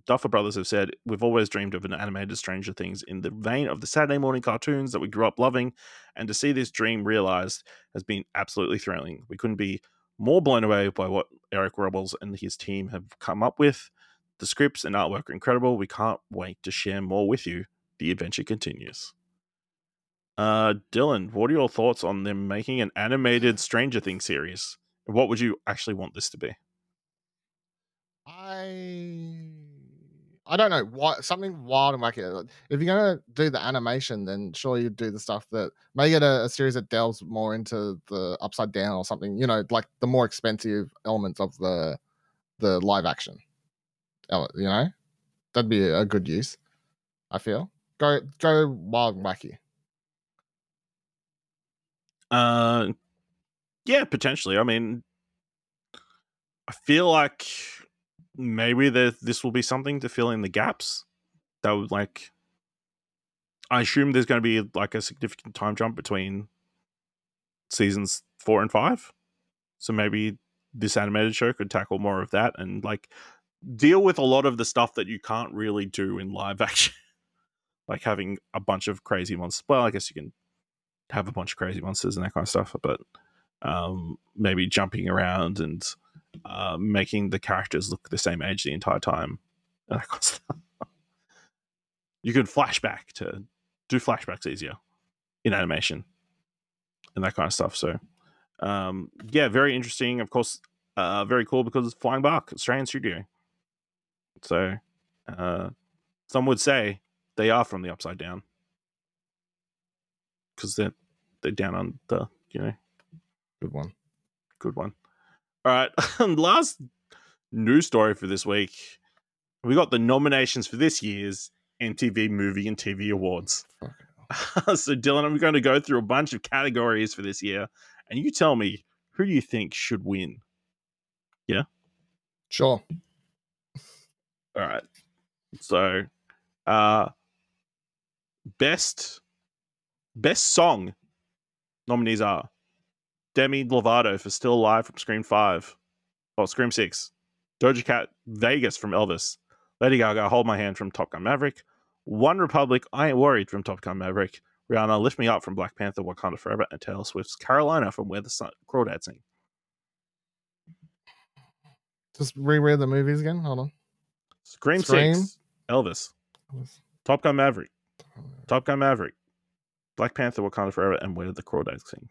Duffer Brothers have said, "We've always dreamed of an animated Stranger Things in the vein of the Saturday morning cartoons that we grew up loving, and to see this dream realized has been absolutely thrilling. We couldn't be more blown away by what Eric Robles and his team have come up with. The scripts and artwork are incredible. We can't wait to share more with you. The adventure continues." Dylan, what are your thoughts on them making an animated Stranger Things series? What would you actually want this to be? I don't know. Something wild and wacky. If you're going to do the animation, then sure, you do the stuff that make it a series that delves more into the upside down or something, you know, like the more expensive elements of the live action. You know, that'd be a good use, I feel. Go wild and wacky. Yeah, potentially. I mean, I feel like maybe this will be something to fill in the gaps. That would, like, I assume there's going to be like a significant time jump between seasons 4 and 5. So maybe this animated show could tackle more of that and like deal with a lot of the stuff that you can't really do in live action. Like having a bunch of crazy monsters. Well, I guess you can have a bunch of crazy monsters and that kind of stuff, but maybe jumping around and making the characters look the same age the entire time and that kind of stuff. You could do flashbacks easier in animation and that kind of stuff. So yeah, very interesting. Of course, very cool because it's Flying Bark, Australian studio. So some would say they are from the upside down because they're down on the, you know. Good one. All right. And last news story for this week. We got the nominations for this year's MTV Movie and TV Awards. Okay. So, Dylan, I'm going to go through a bunch of categories for this year. And you tell me, who do you think should win? Yeah? Sure. All right. So, best song nominees are Demi Lovato for Still Alive from Scream 5. Or Scream 6. Doja Cat, Vegas from Elvis. Lady Gaga, Hold My Hand from Top Gun Maverick. One Republic, I Ain't Worried from Top Gun Maverick. Rihanna, Lift Me Up from Black Panther, Wakanda Forever. And Taylor Swift's Carolina from Where the Crawdads Sing. Just reread the movies again. Hold on. Scream 6. Elvis. Top Gun Maverick. Black Panther, Wakanda Forever. And Where the Crawdads Sing.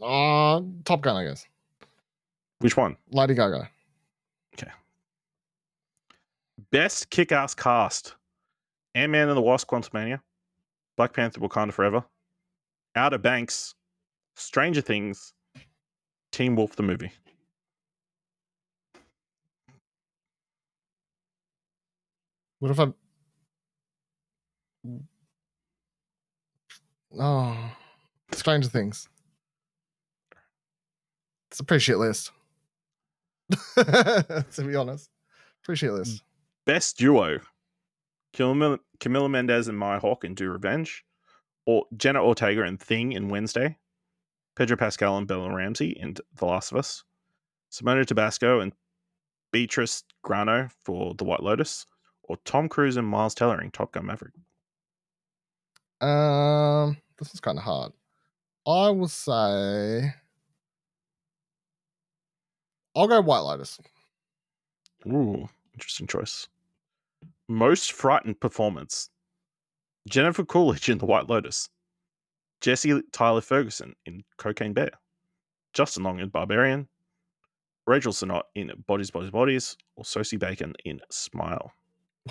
Top Gun, I guess. Which one? Lady Gaga. Okay. Best kick-ass cast. Ant-Man and the Wasp, Quantumania. Black Panther, Wakanda Forever. Outer Banks. Stranger Things. Teen Wolf, the movie. What if I... Oh. Stranger Things. It's a pretty shit list. To be honest. Pretty shit list. Best duo. Camila Mendez and Maya Hawke in Do Revenge. Or Jenna Ortega and Thing in Wednesday. Pedro Pascal and Bella Ramsey in The Last of Us. Simona Tabasco and Beatrice Grano for The White Lotus, or Tom Cruise and Miles Teller in Top Gun Maverick? This is kind of hard. I will say... I'll go White Lotus. Ooh, interesting choice. Most frightened performance. Jennifer Coolidge in The White Lotus. Jessie Tyler-Ferguson in Cocaine Bear. Justin Long in Barbarian. Rachel Sennott in Bodies, Bodies, Bodies. Or Sosie Bacon in Smile.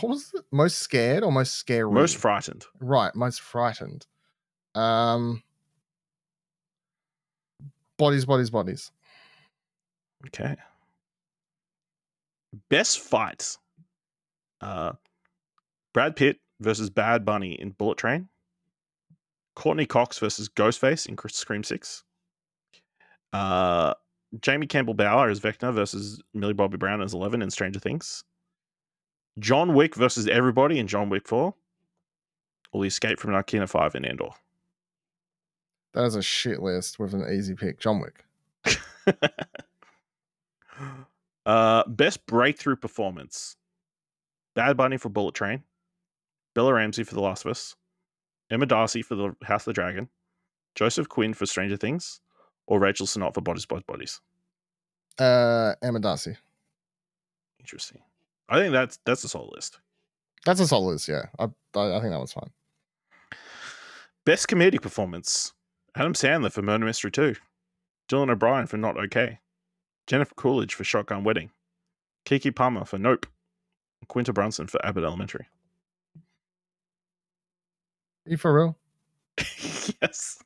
What was it? Most scared or most scary? Most frightened. Right, most frightened. Bodies, Bodies, Bodies. Okay. Best fights. Brad Pitt versus Bad Bunny in Bullet Train. Courtney Cox versus Ghostface in Scream 6. Jamie Campbell Bower as Vecna versus Millie Bobby Brown as Eleven in Stranger Things. John Wick versus everybody in John Wick 4. Or The Escape from Narcana 5 in Andor. That is a shit list with an easy pick. John Wick. Best breakthrough performance. Bad Bunny for Bullet Train. Bella Ramsey for The Last of Us. Emma Darcy for The House of the Dragon. Joseph Quinn for Stranger Things. Or Rachel Sennott for Bodies, Bodies, Bodies. Emma Darcy. Interesting. I think that's a solid list. That's a solid list, yeah. I think that one's fine. Best comedic performance. Adam Sandler for Murder Mystery 2. Dylan O'Brien for Not Okay. Jennifer Coolidge for Shotgun Wedding. Keke Palmer for Nope. Quinta Brunson for Abbott Elementary. You for real? Yes.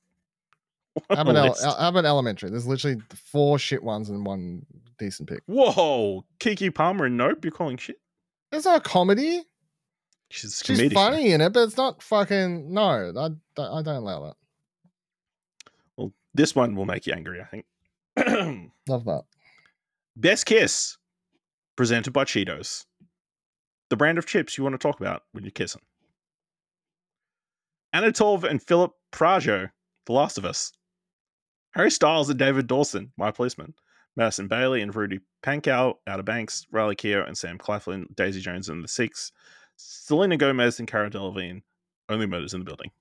Abbott Elementary. There's literally four shit ones and one decent pick. Whoa. Keke Palmer and Nope? You're calling shit? It's not a comedy. She's funny in it, but it's not fucking... No, I don't allow that. Well, this one will make you angry, I think. Love that. Best Kiss. Presented by Cheetos. The brand of chips you want to talk about when you're kissing. Anatol and Philip Prajo, The Last of Us. Harry Styles and David Dawson, My Policeman. Madison Bailey and Rudy Pankow, Outer Banks. Riley Keough and Sam Claflin, Daisy Jones and The Six. Selena Gomez and Cara Delevingne, Only Murders in the Building.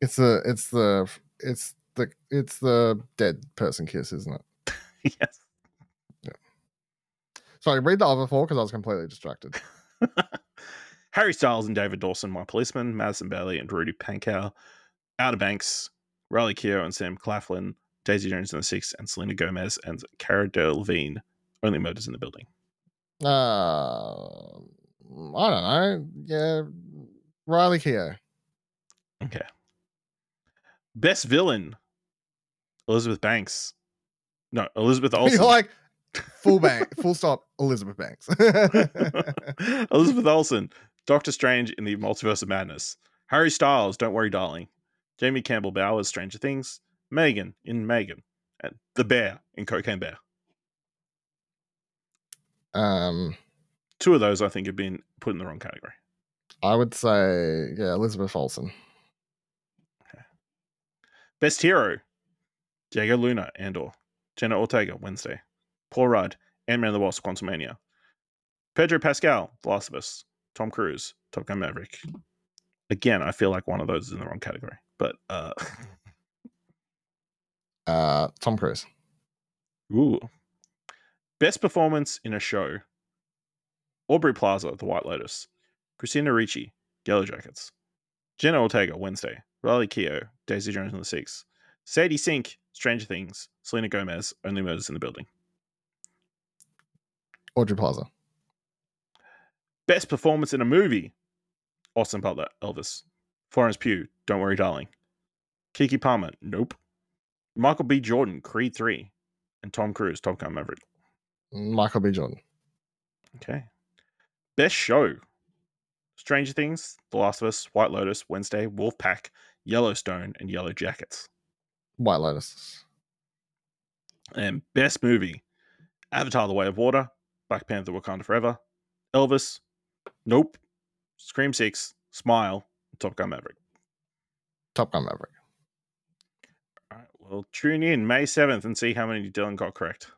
It's the dead person kiss, isn't it? Yes. Yeah. Sorry, read the other four because I was completely distracted. Harry Styles and David Dawson, My Policeman. Madison Bailey and Rudy Pankow, Outer Banks. Riley Keough and Sam Claflin, Daisy Jones and the Six, and Selena Gomez and Cara Delevingne, Only Murders in the Building. I don't know. Yeah, Riley Keough. Okay. Best villain, Elizabeth Banks. No, Elizabeth Olsen. You're like full stop. Elizabeth Banks. Elizabeth Olsen, Doctor Strange in the Multiverse of Madness. Harry Styles, Don't Worry, Darling. Jamie Campbell Bower, Stranger Things. Megan in Megan, and the Bear in Cocaine Bear. Two of those, I think, have been put in the wrong category. I would say, yeah, Elizabeth Olsen. Okay. Best hero, Diego Luna, Andor. Jenna Ortega, Wednesday. Paul Rudd, Ant-Man and the Wasp, Quantumania. Pedro Pascal, The Last of Us. Tom Cruise, Top Gun Maverick. Again, I feel like one of those is in the wrong category, but... Tom Cruise. Ooh. Best performance in a show. Aubrey Plaza, The White Lotus. Christina Ricci, Yellow Jackets. Jenna Ortega, Wednesday. Riley Keough, Daisy Jones and the Six. Sadie Sink, Stranger Things. Selena Gomez, Only Murders in the Building. Aubrey Plaza. Best performance in a movie. Austin Butler, Elvis. Florence Pugh, Don't Worry Darling. Keke Palmer, Nope. Michael B. Jordan, Creed 3. And Tom Cruise, Top Gun Maverick. Michael B. Jordan. Okay. Best show. Stranger Things, The Last of Us, White Lotus, Wednesday, Wolfpack, Yellowstone, and Yellow Jackets. White Lotus. And best movie. Avatar, The Way of Water, Black Panther, Wakanda Forever, Elvis, Nope, Scream 6, Smile, and Top Gun Maverick. Top Gun Maverick. All right, well, tune in May 7th and see how many Dylan got correct.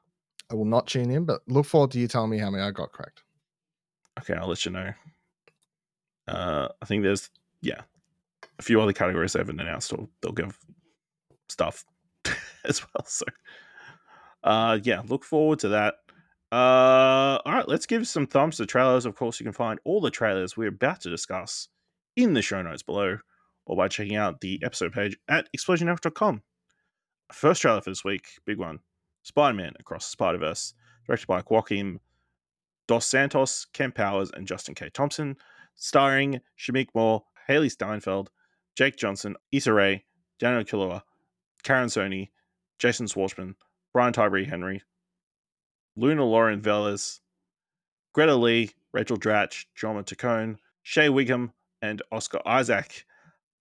I will not tune in, but look forward to you telling me how many I got correct. Okay, I'll let you know. I think there's, a few other categories they haven't announced, or they'll give stuff as well. So, look forward to that. All right, let's give some thumbs to trailers. Of course, you can find all the trailers we're about to discuss in the show notes below, or by checking out the episode page at explosionelk.com. First trailer for this week, big one, Spider-Man Across the Spider-Verse, directed by Joaquim Dos Santos, Kemp Powers, and Justin K. Thompson, starring Shameik Moore, Haley Steinfeld, Jake Johnson, Issa Rae, Daniel Kaluuya, Karen Sony, Jason Schwartzman, Brian Tyree Henry, Luna Lauren Velez, Greta Lee, Rachel Dratch, Jorma Tacone, Shea Wigham, and Oscar Isaac.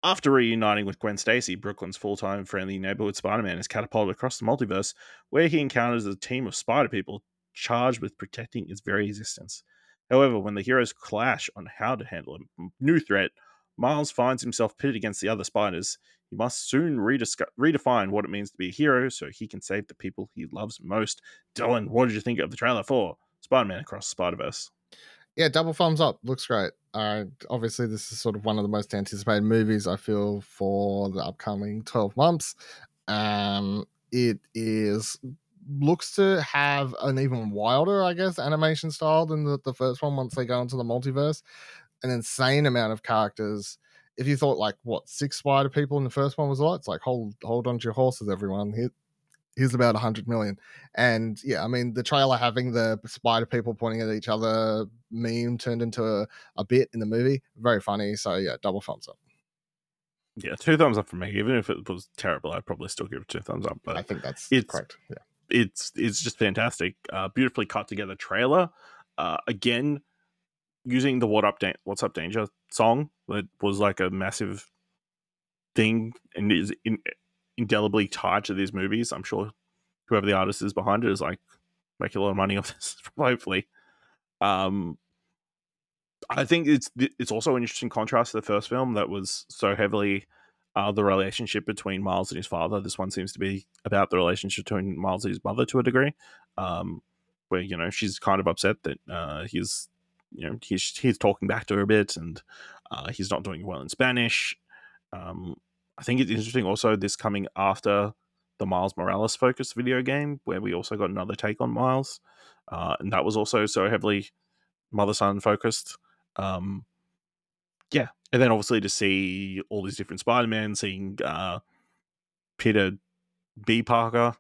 After reuniting with Gwen Stacy, Brooklyn's full-time friendly neighborhood Spider-Man is catapulted across the multiverse, where he encounters a team of spider people charged with protecting its very existence. However, when the heroes clash on how to handle a new threat, Miles finds himself pitted against the other spiders. He must soon redefine what it means to be a hero so he can save the people he loves most. Dylan, what did you think of the trailer for Spider-Man Across the Spider-Verse? Yeah, double thumbs up. Looks great. Obviously, this is sort of one of the most anticipated movies, I feel, for the upcoming 12 months. It looks to have an even wilder, animation style than the first one once they go into the multiverse. An insane amount of characters. If you thought, 6 spider people in the first one was a lot, it's like, hold on to your horses, everyone. Here's about 100 million. And, the trailer having the spider people pointing at each other meme turned into a bit in the movie. Very funny. So, double thumbs up. Yeah, 2 thumbs up for me. Even if it was terrible, I'd probably still give it 2 thumbs up. But I think that's correct. Yeah. It's just fantastic. Beautifully cut together trailer. Again, using the What's Up Danger song that was like a massive thing and is indelibly tied to these movies. I'm sure whoever the artist is behind it is making a lot of money off this, hopefully. I think it's also an interesting contrast to the first film that was so heavily the relationship between Miles and his father. This one seems to be about the relationship between Miles and his mother to a degree, where she's kind of upset that he's talking back to her a bit, and he's not doing well in Spanish. I think it's interesting also this coming after the Miles Morales focused video game, where we also got another take on Miles. And that was also so heavily mother-son focused. And then obviously to see all these different Spider-Man, seeing Peter B. Parker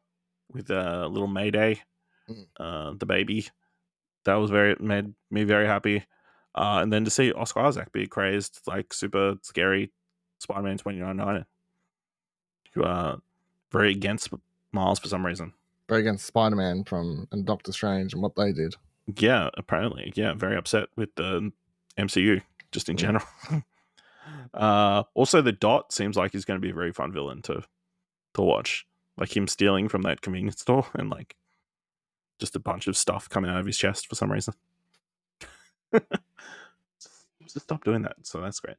with little Mayday, the baby. That was made me very happy. And then to see Oscar Isaac be crazed, super scary Spider-Man 2099, who are very against Miles for some reason. Very against Spider-Man and Doctor Strange and what they did. Yeah, apparently. Yeah, very upset with the MCU, just in general. Also, the Dot seems like he's going to be a very fun villain to watch. Him stealing from that convenience store and just a bunch of stuff coming out of his chest for some reason. Just stop doing that. So that's great.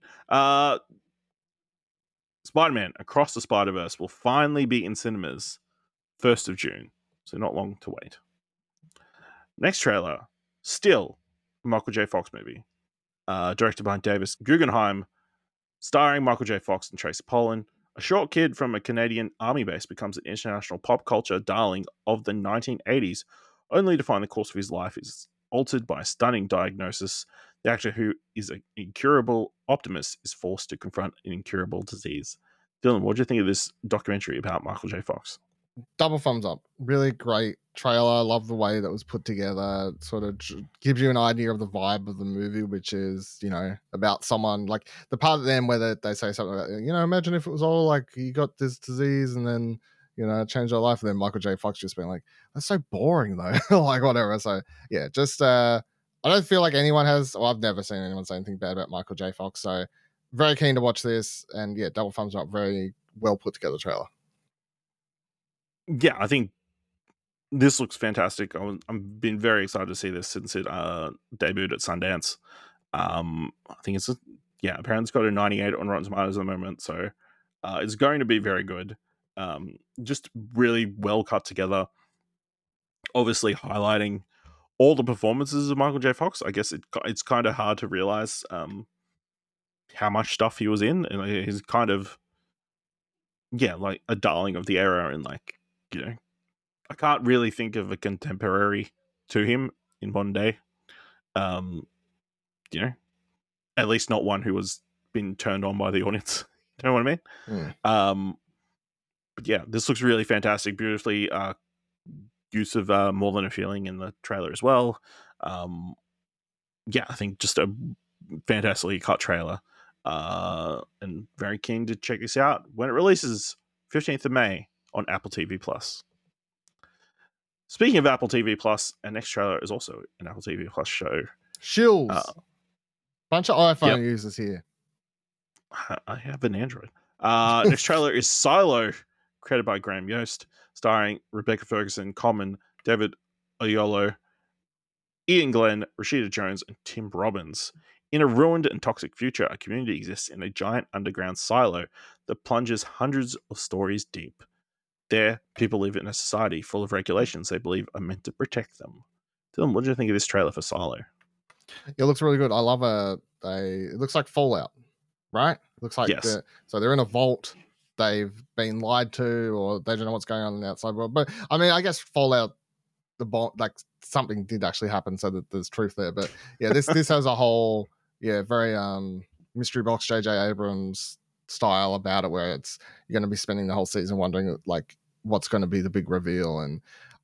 Spider-Man Across the Spider-Verse will finally be in cinemas 1st of June. So not long to wait. Next trailer, still a Michael J. Fox movie. Directed by Davis Guggenheim, starring Michael J. Fox and Tracy Pollan. A short kid from a Canadian army base becomes an international pop culture darling of the 1980s, only to find the course of his life is altered by a stunning diagnosis. The actor, who is an incurable optimist, is forced to confront an incurable disease. Dylan, what do you think of this documentary about Michael J. Fox? Double thumbs up. Really great trailer. Love the way that was put together. Sort of gives you an idea of the vibe of the movie, which is, about someone the part of them where they say something about, imagine if it was all you got this disease and then, it changed your life. And then Michael J. Fox just being that's so boring though. Whatever. So yeah, just, I don't feel like anyone I've never seen anyone say anything bad about Michael J. Fox. So very keen to watch this. And yeah, double thumbs up. Very well put together trailer. Yeah, I think this looks fantastic. I've been very excited to see this since it debuted at Sundance. I think apparently it's got a 98 on Rotten Tomatoes at the moment, so it's going to be very good. Just really well cut together. obviously highlighting all the performances of Michael J. Fox. I guess it's kind of hard to realize how much stuff he was in, and he's kind of like a darling of the era, and I can't really think of a contemporary to him in modern day. At least not one who was been turned on by the audience. You know what I mean? But yeah, this looks really fantastic. Beautifully use of More Than a Feeling in the trailer as well. I think just a fantastically cut trailer. And very keen to check this out when it releases 15th of May on Apple TV Plus. Speaking of Apple TV Plus, our next trailer is also an Apple TV Plus show. Shills. Bunch of iPhone users here. I have an Android. Next trailer is Silo, created by Graham Yost, starring Rebecca Ferguson, Common, David Oyelowo, Ian Glenn, Rashida Jones, and Tim Robbins. In a ruined and toxic future, a community exists in a giant underground silo that plunges hundreds of stories deep. There, people live in a society full of regulations they believe are meant to protect them. Dylan, what do you think of this trailer for Silo? It looks really good. I love it looks like Fallout, right? It looks like so they're in a vault. They've been lied to, or they don't know what's going on in the outside world. But I mean, I guess Fallout, the bomb, something did actually happen, so that there's truth there. But yeah, this has a whole very mystery box J.J. Abrams style about it, where it's you're going to be spending the whole season wondering what's going to be the big reveal. And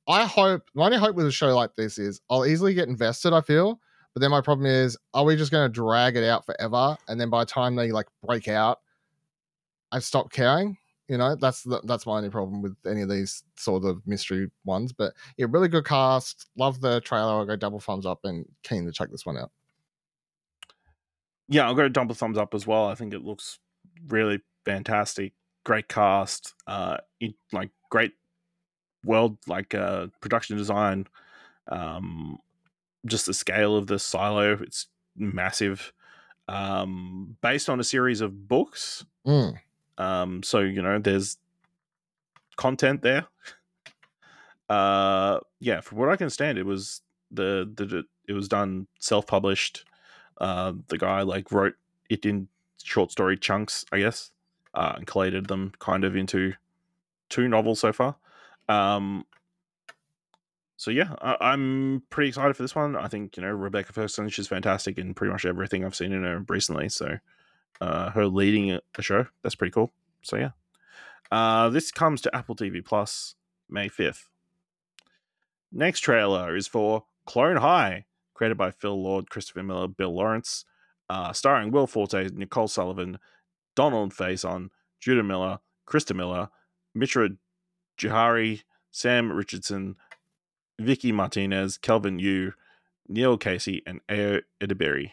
I hope, my only hope with a show like this is I'll easily get invested, I feel, but then my problem is, are we just going to drag it out forever, and then by the time they break out, I've stopped caring? That's my only problem with any of these sort of mystery ones. But yeah, really good cast, love the trailer. I'll go double thumbs up and keen to check this one out. Yeah, I'll go double thumbs up as well. I think it looks really fantastic, great cast, great world, production design, just the scale of the silo, it's massive. Based on a series of books, so there's content there. From what I can understand, it was it was done self-published. The guy wrote it in short story chunks, I guess, and collated them kind of into two novels so far. I'm pretty excited for this one. I think, Rebecca Ferguson, she's fantastic in pretty much everything I've seen in her recently. So her leading a show, that's pretty cool. So yeah. This comes to Apple TV Plus May 5th. Next trailer is for Clone High, created by Phil Lord, Christopher Miller, Bill Lawrence. Starring Will Forte, Nicole Sullivan, Donald Faison, Judah Miller, Krista Miller, Mitra Johari, Sam Richardson, Vicky Martinez, Kelvin Yu, Neil Casey, and Ayo Edebiri.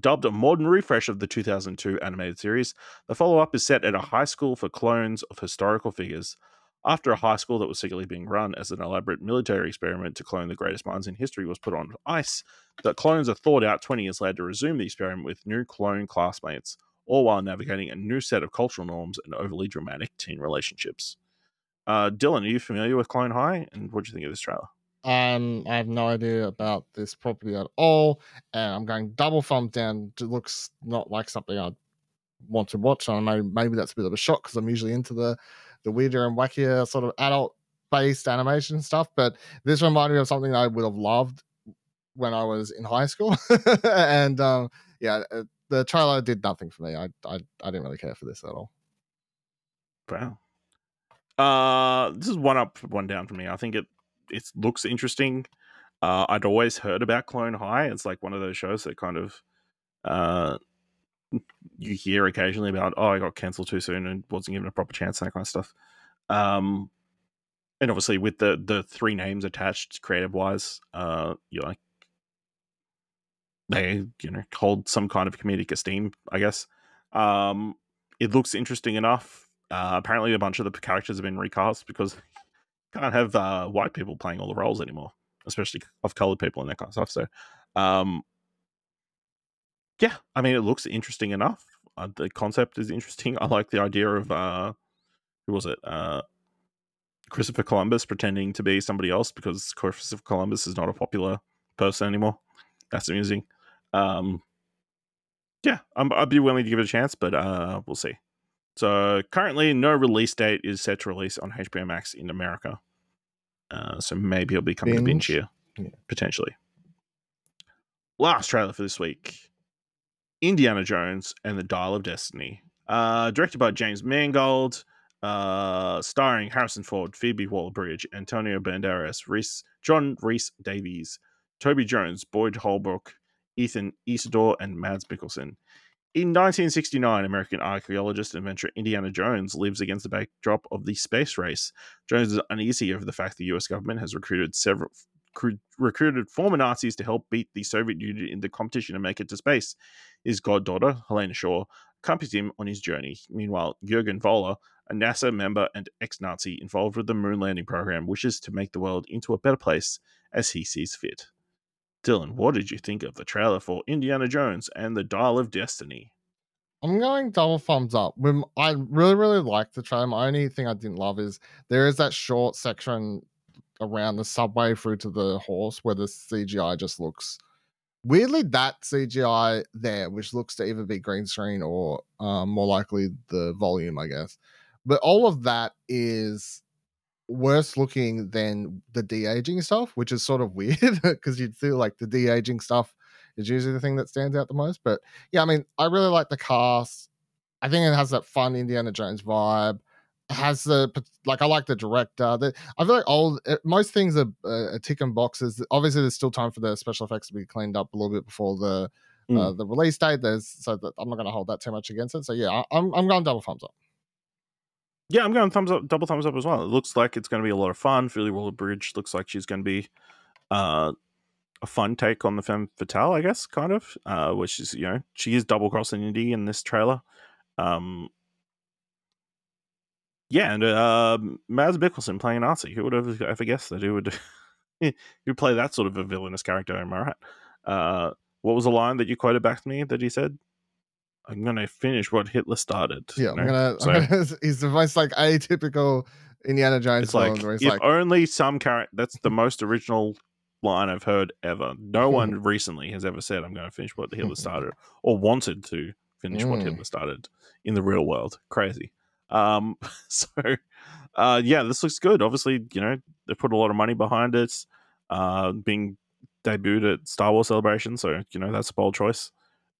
Dubbed a modern refresh of the 2002 animated series, the follow-up is set at a high school for clones of historical figures. After a high school that was secretly being run as an elaborate military experiment to clone the greatest minds in history was put on ice, the clones are thawed out 20 years later to resume the experiment with new clone classmates, all while navigating a new set of cultural norms and overly dramatic teen relationships. Dylan, are you familiar with Clone High? And what do you think of this trailer? I have no idea about this property at all, and I'm going double thumbs down. It looks not like something I'd want to watch. I know maybe that's a bit of a shock because I'm usually into the weirder and wackier sort of adult-based animation stuff, but this reminded me of something I would have loved when I was in high school. And the trailer did nothing for me. I didn't really care for this at all. Wow. This is one up, one down for me. I think it looks interesting. I'd always heard about Clone High. It's one of those shows that kind of you hear occasionally about, I got cancelled too soon and wasn't given a proper chance and that kind of stuff. And obviously with the three names attached creative wise, you're they hold some kind of comedic esteem, I guess. It looks interesting enough. Apparently a bunch of the characters have been recast because you can't have white people playing all the roles anymore, especially of colored people and that kind of stuff. So it looks interesting enough. The concept is interesting. I like the idea of Christopher Columbus pretending to be somebody else because Christopher Columbus is not a popular person anymore. That's amusing. Yeah, I'd be willing to give it a chance, but we'll see. So currently no release date is set to release on HBO Max in America. So maybe it'll be coming to binge here, potentially. Last trailer for this week, Indiana Jones and the Dial of Destiny. Directed by James Mangold, starring Harrison Ford, Phoebe Waller-Bridge, Antonio Banderas, John Rhys Davies, Toby Jones, Boyd Holbrook, Ethan Isidore, and Mads Mikkelsen. In 1969, American archaeologist and adventurer Indiana Jones lives against the backdrop of the space race. Jones is uneasy over the fact the U.S. government has recruited former Nazis to help beat the Soviet Union in the competition to make it to space. His goddaughter, Helena Shaw, accompanies him on his journey. Meanwhile, Jürgen Voller, a NASA member and ex-Nazi involved with the moon landing program, wishes to make the world into a better place as he sees fit. Dylan, what did you think of the trailer for Indiana Jones and the Dial of Destiny? I'm going double thumbs up. I really, really liked the trailer. My only thing I didn't love is there is that short section around the subway through to the horse where the CGI just looks... Weirdly, that CGI there, which looks to either be green screen or more likely the volume, I guess. But all of that is... worse looking than the de-aging stuff, which is sort of weird because you'd feel like the de-aging stuff is usually the thing that stands out the most. But yeah, I mean, I really like the cast. I think it has that fun Indiana Jones vibe. It has the, like, I like the director. I feel like most things are ticking boxes. Obviously there's still time for the special effects to be cleaned up a little bit before the release date. So that I'm not going to hold that too much against it. So yeah, I'm going double thumbs up. Yeah, I'm going double thumbs up as well. It looks like it's going to be a lot of fun. Phoebe Waller-Bridge looks like she's going to be a fun take on the femme fatale, I guess, kind of. Which is, she is double-crossing Indy in this trailer. And Mads Mikkelsen playing Nazi. Who would have ever guessed that he would play that sort of a villainous character, am I right? What was the line that you quoted back to me that he said? I'm going to finish what Hitler started. Yeah, he's the most atypical Indiana Jones. It's like, where only some character, that's the most original line I've heard ever. No one recently has ever said, I'm going to finish what Hitler started or wanted to finish what Hitler started in the real world. Crazy. So, this looks good. Obviously, they put a lot of money behind it, being debuted at Star Wars Celebration. So, that's a bold choice.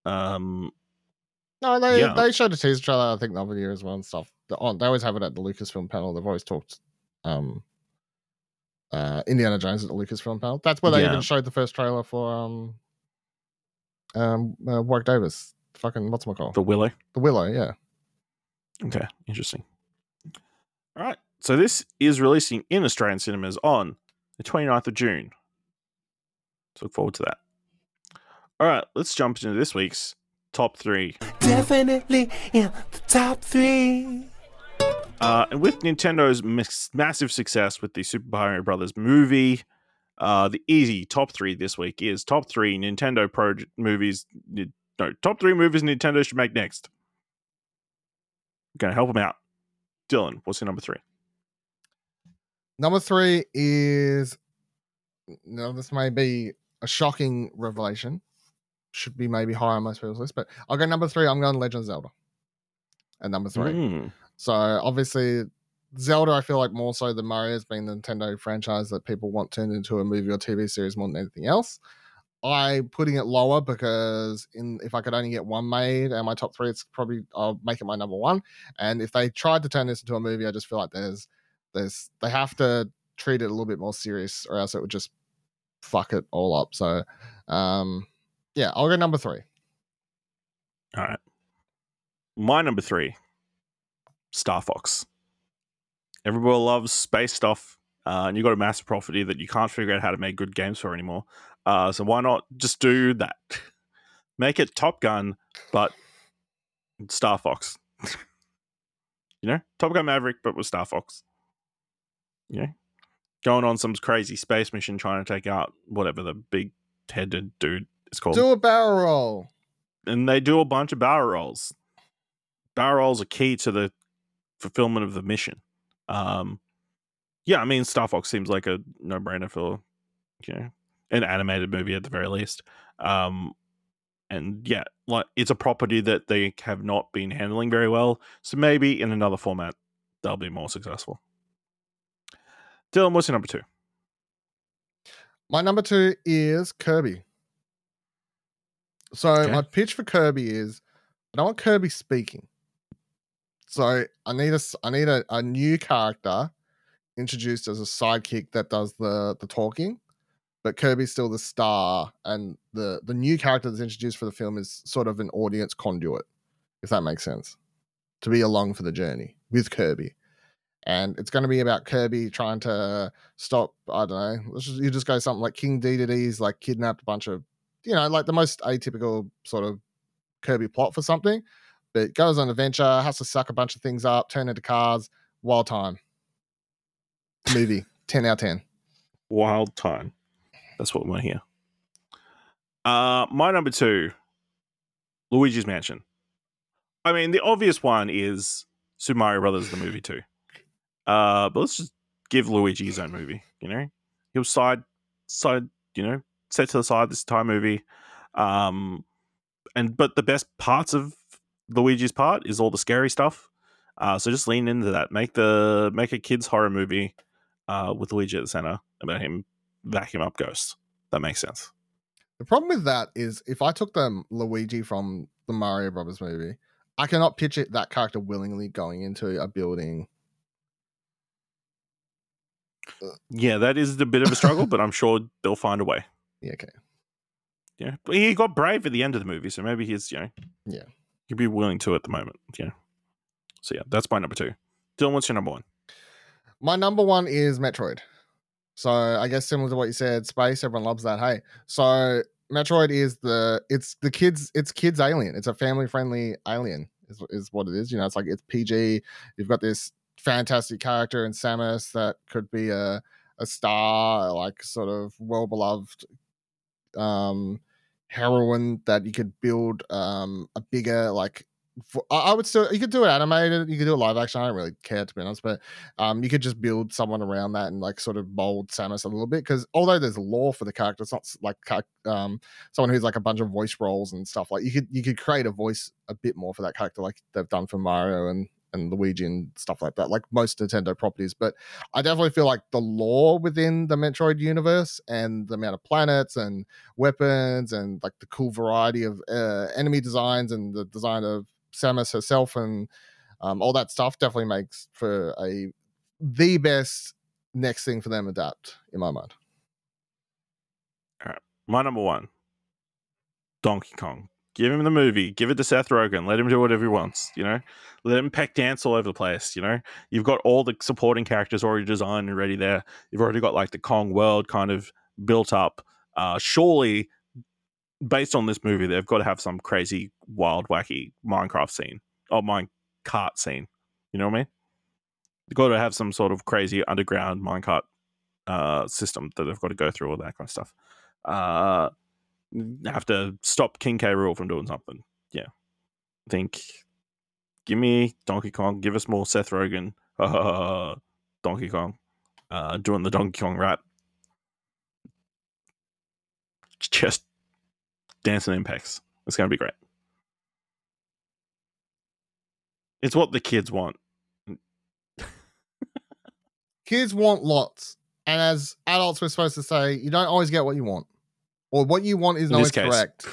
No, they showed a teaser trailer, I think, the other year as well and stuff. They always have it at the Lucasfilm panel. They've always talked Indiana Jones at the Lucasfilm panel. That's where they even showed the first trailer for Warwick Davis. Fucking, what's my call? The Willow. The Willow, yeah. Okay, interesting. All right, so this is releasing in Australian cinemas on the 29th of June. So look forward to that. All right, let's jump into this week's Top 3. Definitely in the top 3. And with Nintendo's massive success with the Super Mario Brothers movie, the easy top 3 this week is top 3 Nintendo movies. No, top 3 movies Nintendo should make next. I'm going to help them out. Dylan, what's your number 3? Number 3 is... Now, this may be a shocking revelation. Should be maybe higher on most people's list, but I'll go number 3. I'm going Legend of Zelda at number 3. So obviously Zelda, I feel like more so than Mario, has been the Nintendo franchise that people want turned into a movie or TV series more than anything else. I'm putting it lower because if I could only get one made and my top 3, it's probably, I'll make it my number 1. And if they tried to turn this into a movie, I just feel like they have to treat it a little bit more serious or else it would just fuck it all up. So, yeah, I'll go number 3. All right. My number 3, Star Fox. Everybody loves space stuff, and you've got a massive property that you can't figure out how to make good games for anymore. So why not just do that? Make it Top Gun, but Star Fox. Top Gun Maverick, but with Star Fox. Going on some crazy space mission trying to take out whatever the big-headed dude. Do a barrel roll, and they do a bunch of barrel rolls. Barrel rolls are key to the fulfillment of the mission. Yeah, I mean, Star Fox seems like a no-brainer for, you know, an animated movie at the very least. And yeah, like, it's a property that they have not been handling very well. So maybe in another format, they'll be more successful. Dylan, what's your number two? My number two is Kirby. So okay. My pitch for Kirby is, I don't want Kirby speaking. So I need a new character introduced as a sidekick that does the talking, but Kirby's still the star, and the new character that's introduced for the film is sort of an audience conduit, if that makes sense, to be along for the journey with Kirby. And it's going to be about Kirby trying to stop, I don't know, you just go something like King Dededee's like kidnapped a bunch of, you know, like the most atypical sort of Kirby plot for something, but goes on an adventure, has to suck a bunch of things up, turn into cars, wild time. Movie, 10 out of 10. Wild time. That's what we're here. My number two, Luigi's Mansion. I mean, the obvious one is Super Mario Brothers, the movie too. But let's just give Luigi his own movie, you know? He'll side, you know, set to the side this entire movie. But the best parts of Luigi's part is all the scary stuff. So just lean into that. Make a kids horror movie with Luigi at the center about him vacuum up ghosts. That makes sense. The problem with that is if I took the Luigi from the Mario Brothers movie, I cannot picture that character willingly going into a building. Yeah, that is a bit of a struggle, but I'm sure they'll find a way. Yeah, okay. Yeah, but he got brave at the end of the movie, so maybe he's, you know, yeah, he'd be willing to at the moment. Yeah. So yeah, that's my number two. Dylan, what's your number one? My number one is Metroid. So I guess similar to what you said, space, everyone loves that. Hey, so Metroid is it's kids Alien. It's a family friendly Alien is what it is. You know, it's like, it's PG. You've got this fantastic character in Samus that could be a star, like sort of well-beloved heroine that you could build a bigger, like, you could do it animated, you could do it live action, I don't really care to be honest, but you could just build someone around that and like sort of mold Samus a little bit, because although there's lore for the character, it's not like someone who's like a bunch of voice roles and stuff. Like you could create a voice a bit more for that character, like they've done for Mario and Luigi and stuff like that, like most Nintendo properties. But I definitely feel like the lore within the Metroid universe and the amount of planets and weapons and like the cool variety of enemy designs and the design of Samus herself and all that stuff definitely makes for the best next thing for them to adapt in my mind. All right, my number one, Donkey Kong. Give him the movie. Give it to Seth Rogen. Let him do whatever he wants, you know? Let him peck dance all over the place, you know? You've got all the supporting characters already designed and ready there. You've already got, like, the Kong world kind of built up. Surely, based on this movie, they've got to have some crazy, wild, wacky Minecraft scene. Or minecart scene. You know what I mean? They've got to have some sort of crazy underground minecart system that they've got to go through, all that kind of stuff. Have to stop King K. Rool from doing something. Yeah. I think, give me Donkey Kong. Give us more Seth Rogen. Donkey Kong. Doing the Donkey Kong rap. Just dancing impacts. It's going to be great. It's what the kids want. Kids want lots. And as adults, we're supposed to say, you don't always get what you want. Or what you want is not correct. In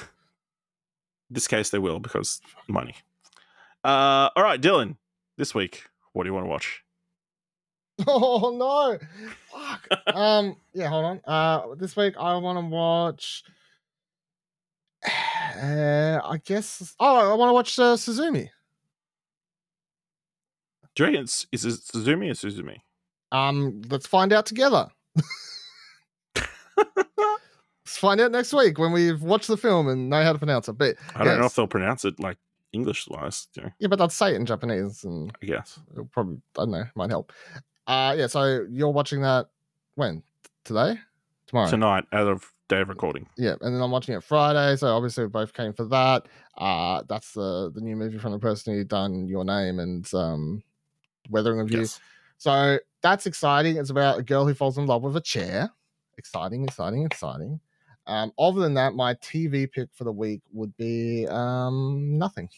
this case, they will, because money. All right, Dylan, this week, what do you want to watch? Oh, no. Fuck. Yeah, hold on. This week, I want to watch... I want to watch Suzumi. Do you reckon is it Suzumi or Suzumi? Let's find out together. Let's find out next week when we've watched the film and know how to pronounce it. But I don't know if they'll pronounce it like English-wise. You know? Yeah, but I'd say it in Japanese, and I guess it'll probably, I don't know, might help. Yeah. So you're watching that when? Today? Tomorrow? Tonight, out of day of recording. Yeah, and then I'm watching it Friday. So obviously we both came for that. That's the new movie from the person who done Your Name and Weathering of You. Yes. So that's exciting. It's about a girl who falls in love with a chair. Exciting. Other than that, my TV pick for the week would be nothing.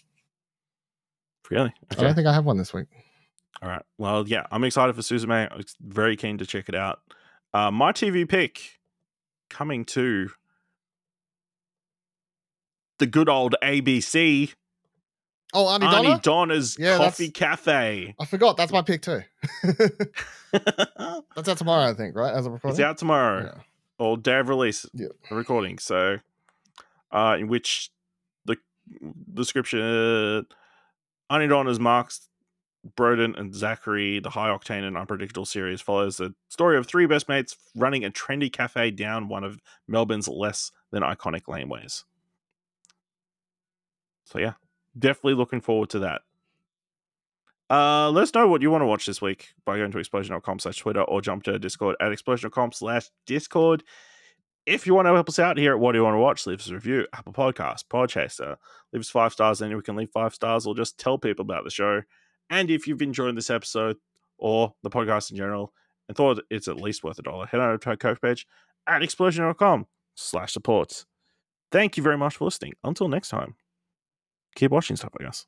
Really? Okay. I don't think I have one this week. All right. Well, yeah, I'm excited for Suzume. I'm very keen to check it out. My TV pick coming to the good old ABC. Oh, Auntie Donna's Coffee Cafe. I forgot. That's my pick too. That's out tomorrow, I think, right? As a recording? It's out tomorrow. Yeah. Or day of release, the recording. So, in which the description, Auntie Donna's marks Broden and Zachary, the high-octane and unpredictable series, follows the story of three best mates running a trendy cafe down one of Melbourne's less than iconic laneways. So, yeah, definitely looking forward to that. Let us know what you want to watch this week by going to explosion.com/Twitter or jump to Discord at explosion.com/Discord. If you want to help us out here at What Do You Want to Watch, leave us a review, Apple Podcasts, Podchaser, leave us 5 stars, then we can leave 5 stars or just tell people about the show. And if you've enjoyed this episode or the podcast in general and thought it's at least worth $1, head over to our coach page at explosion.com/support. Thank you very much for listening. Until next time, keep watching stuff, I guess.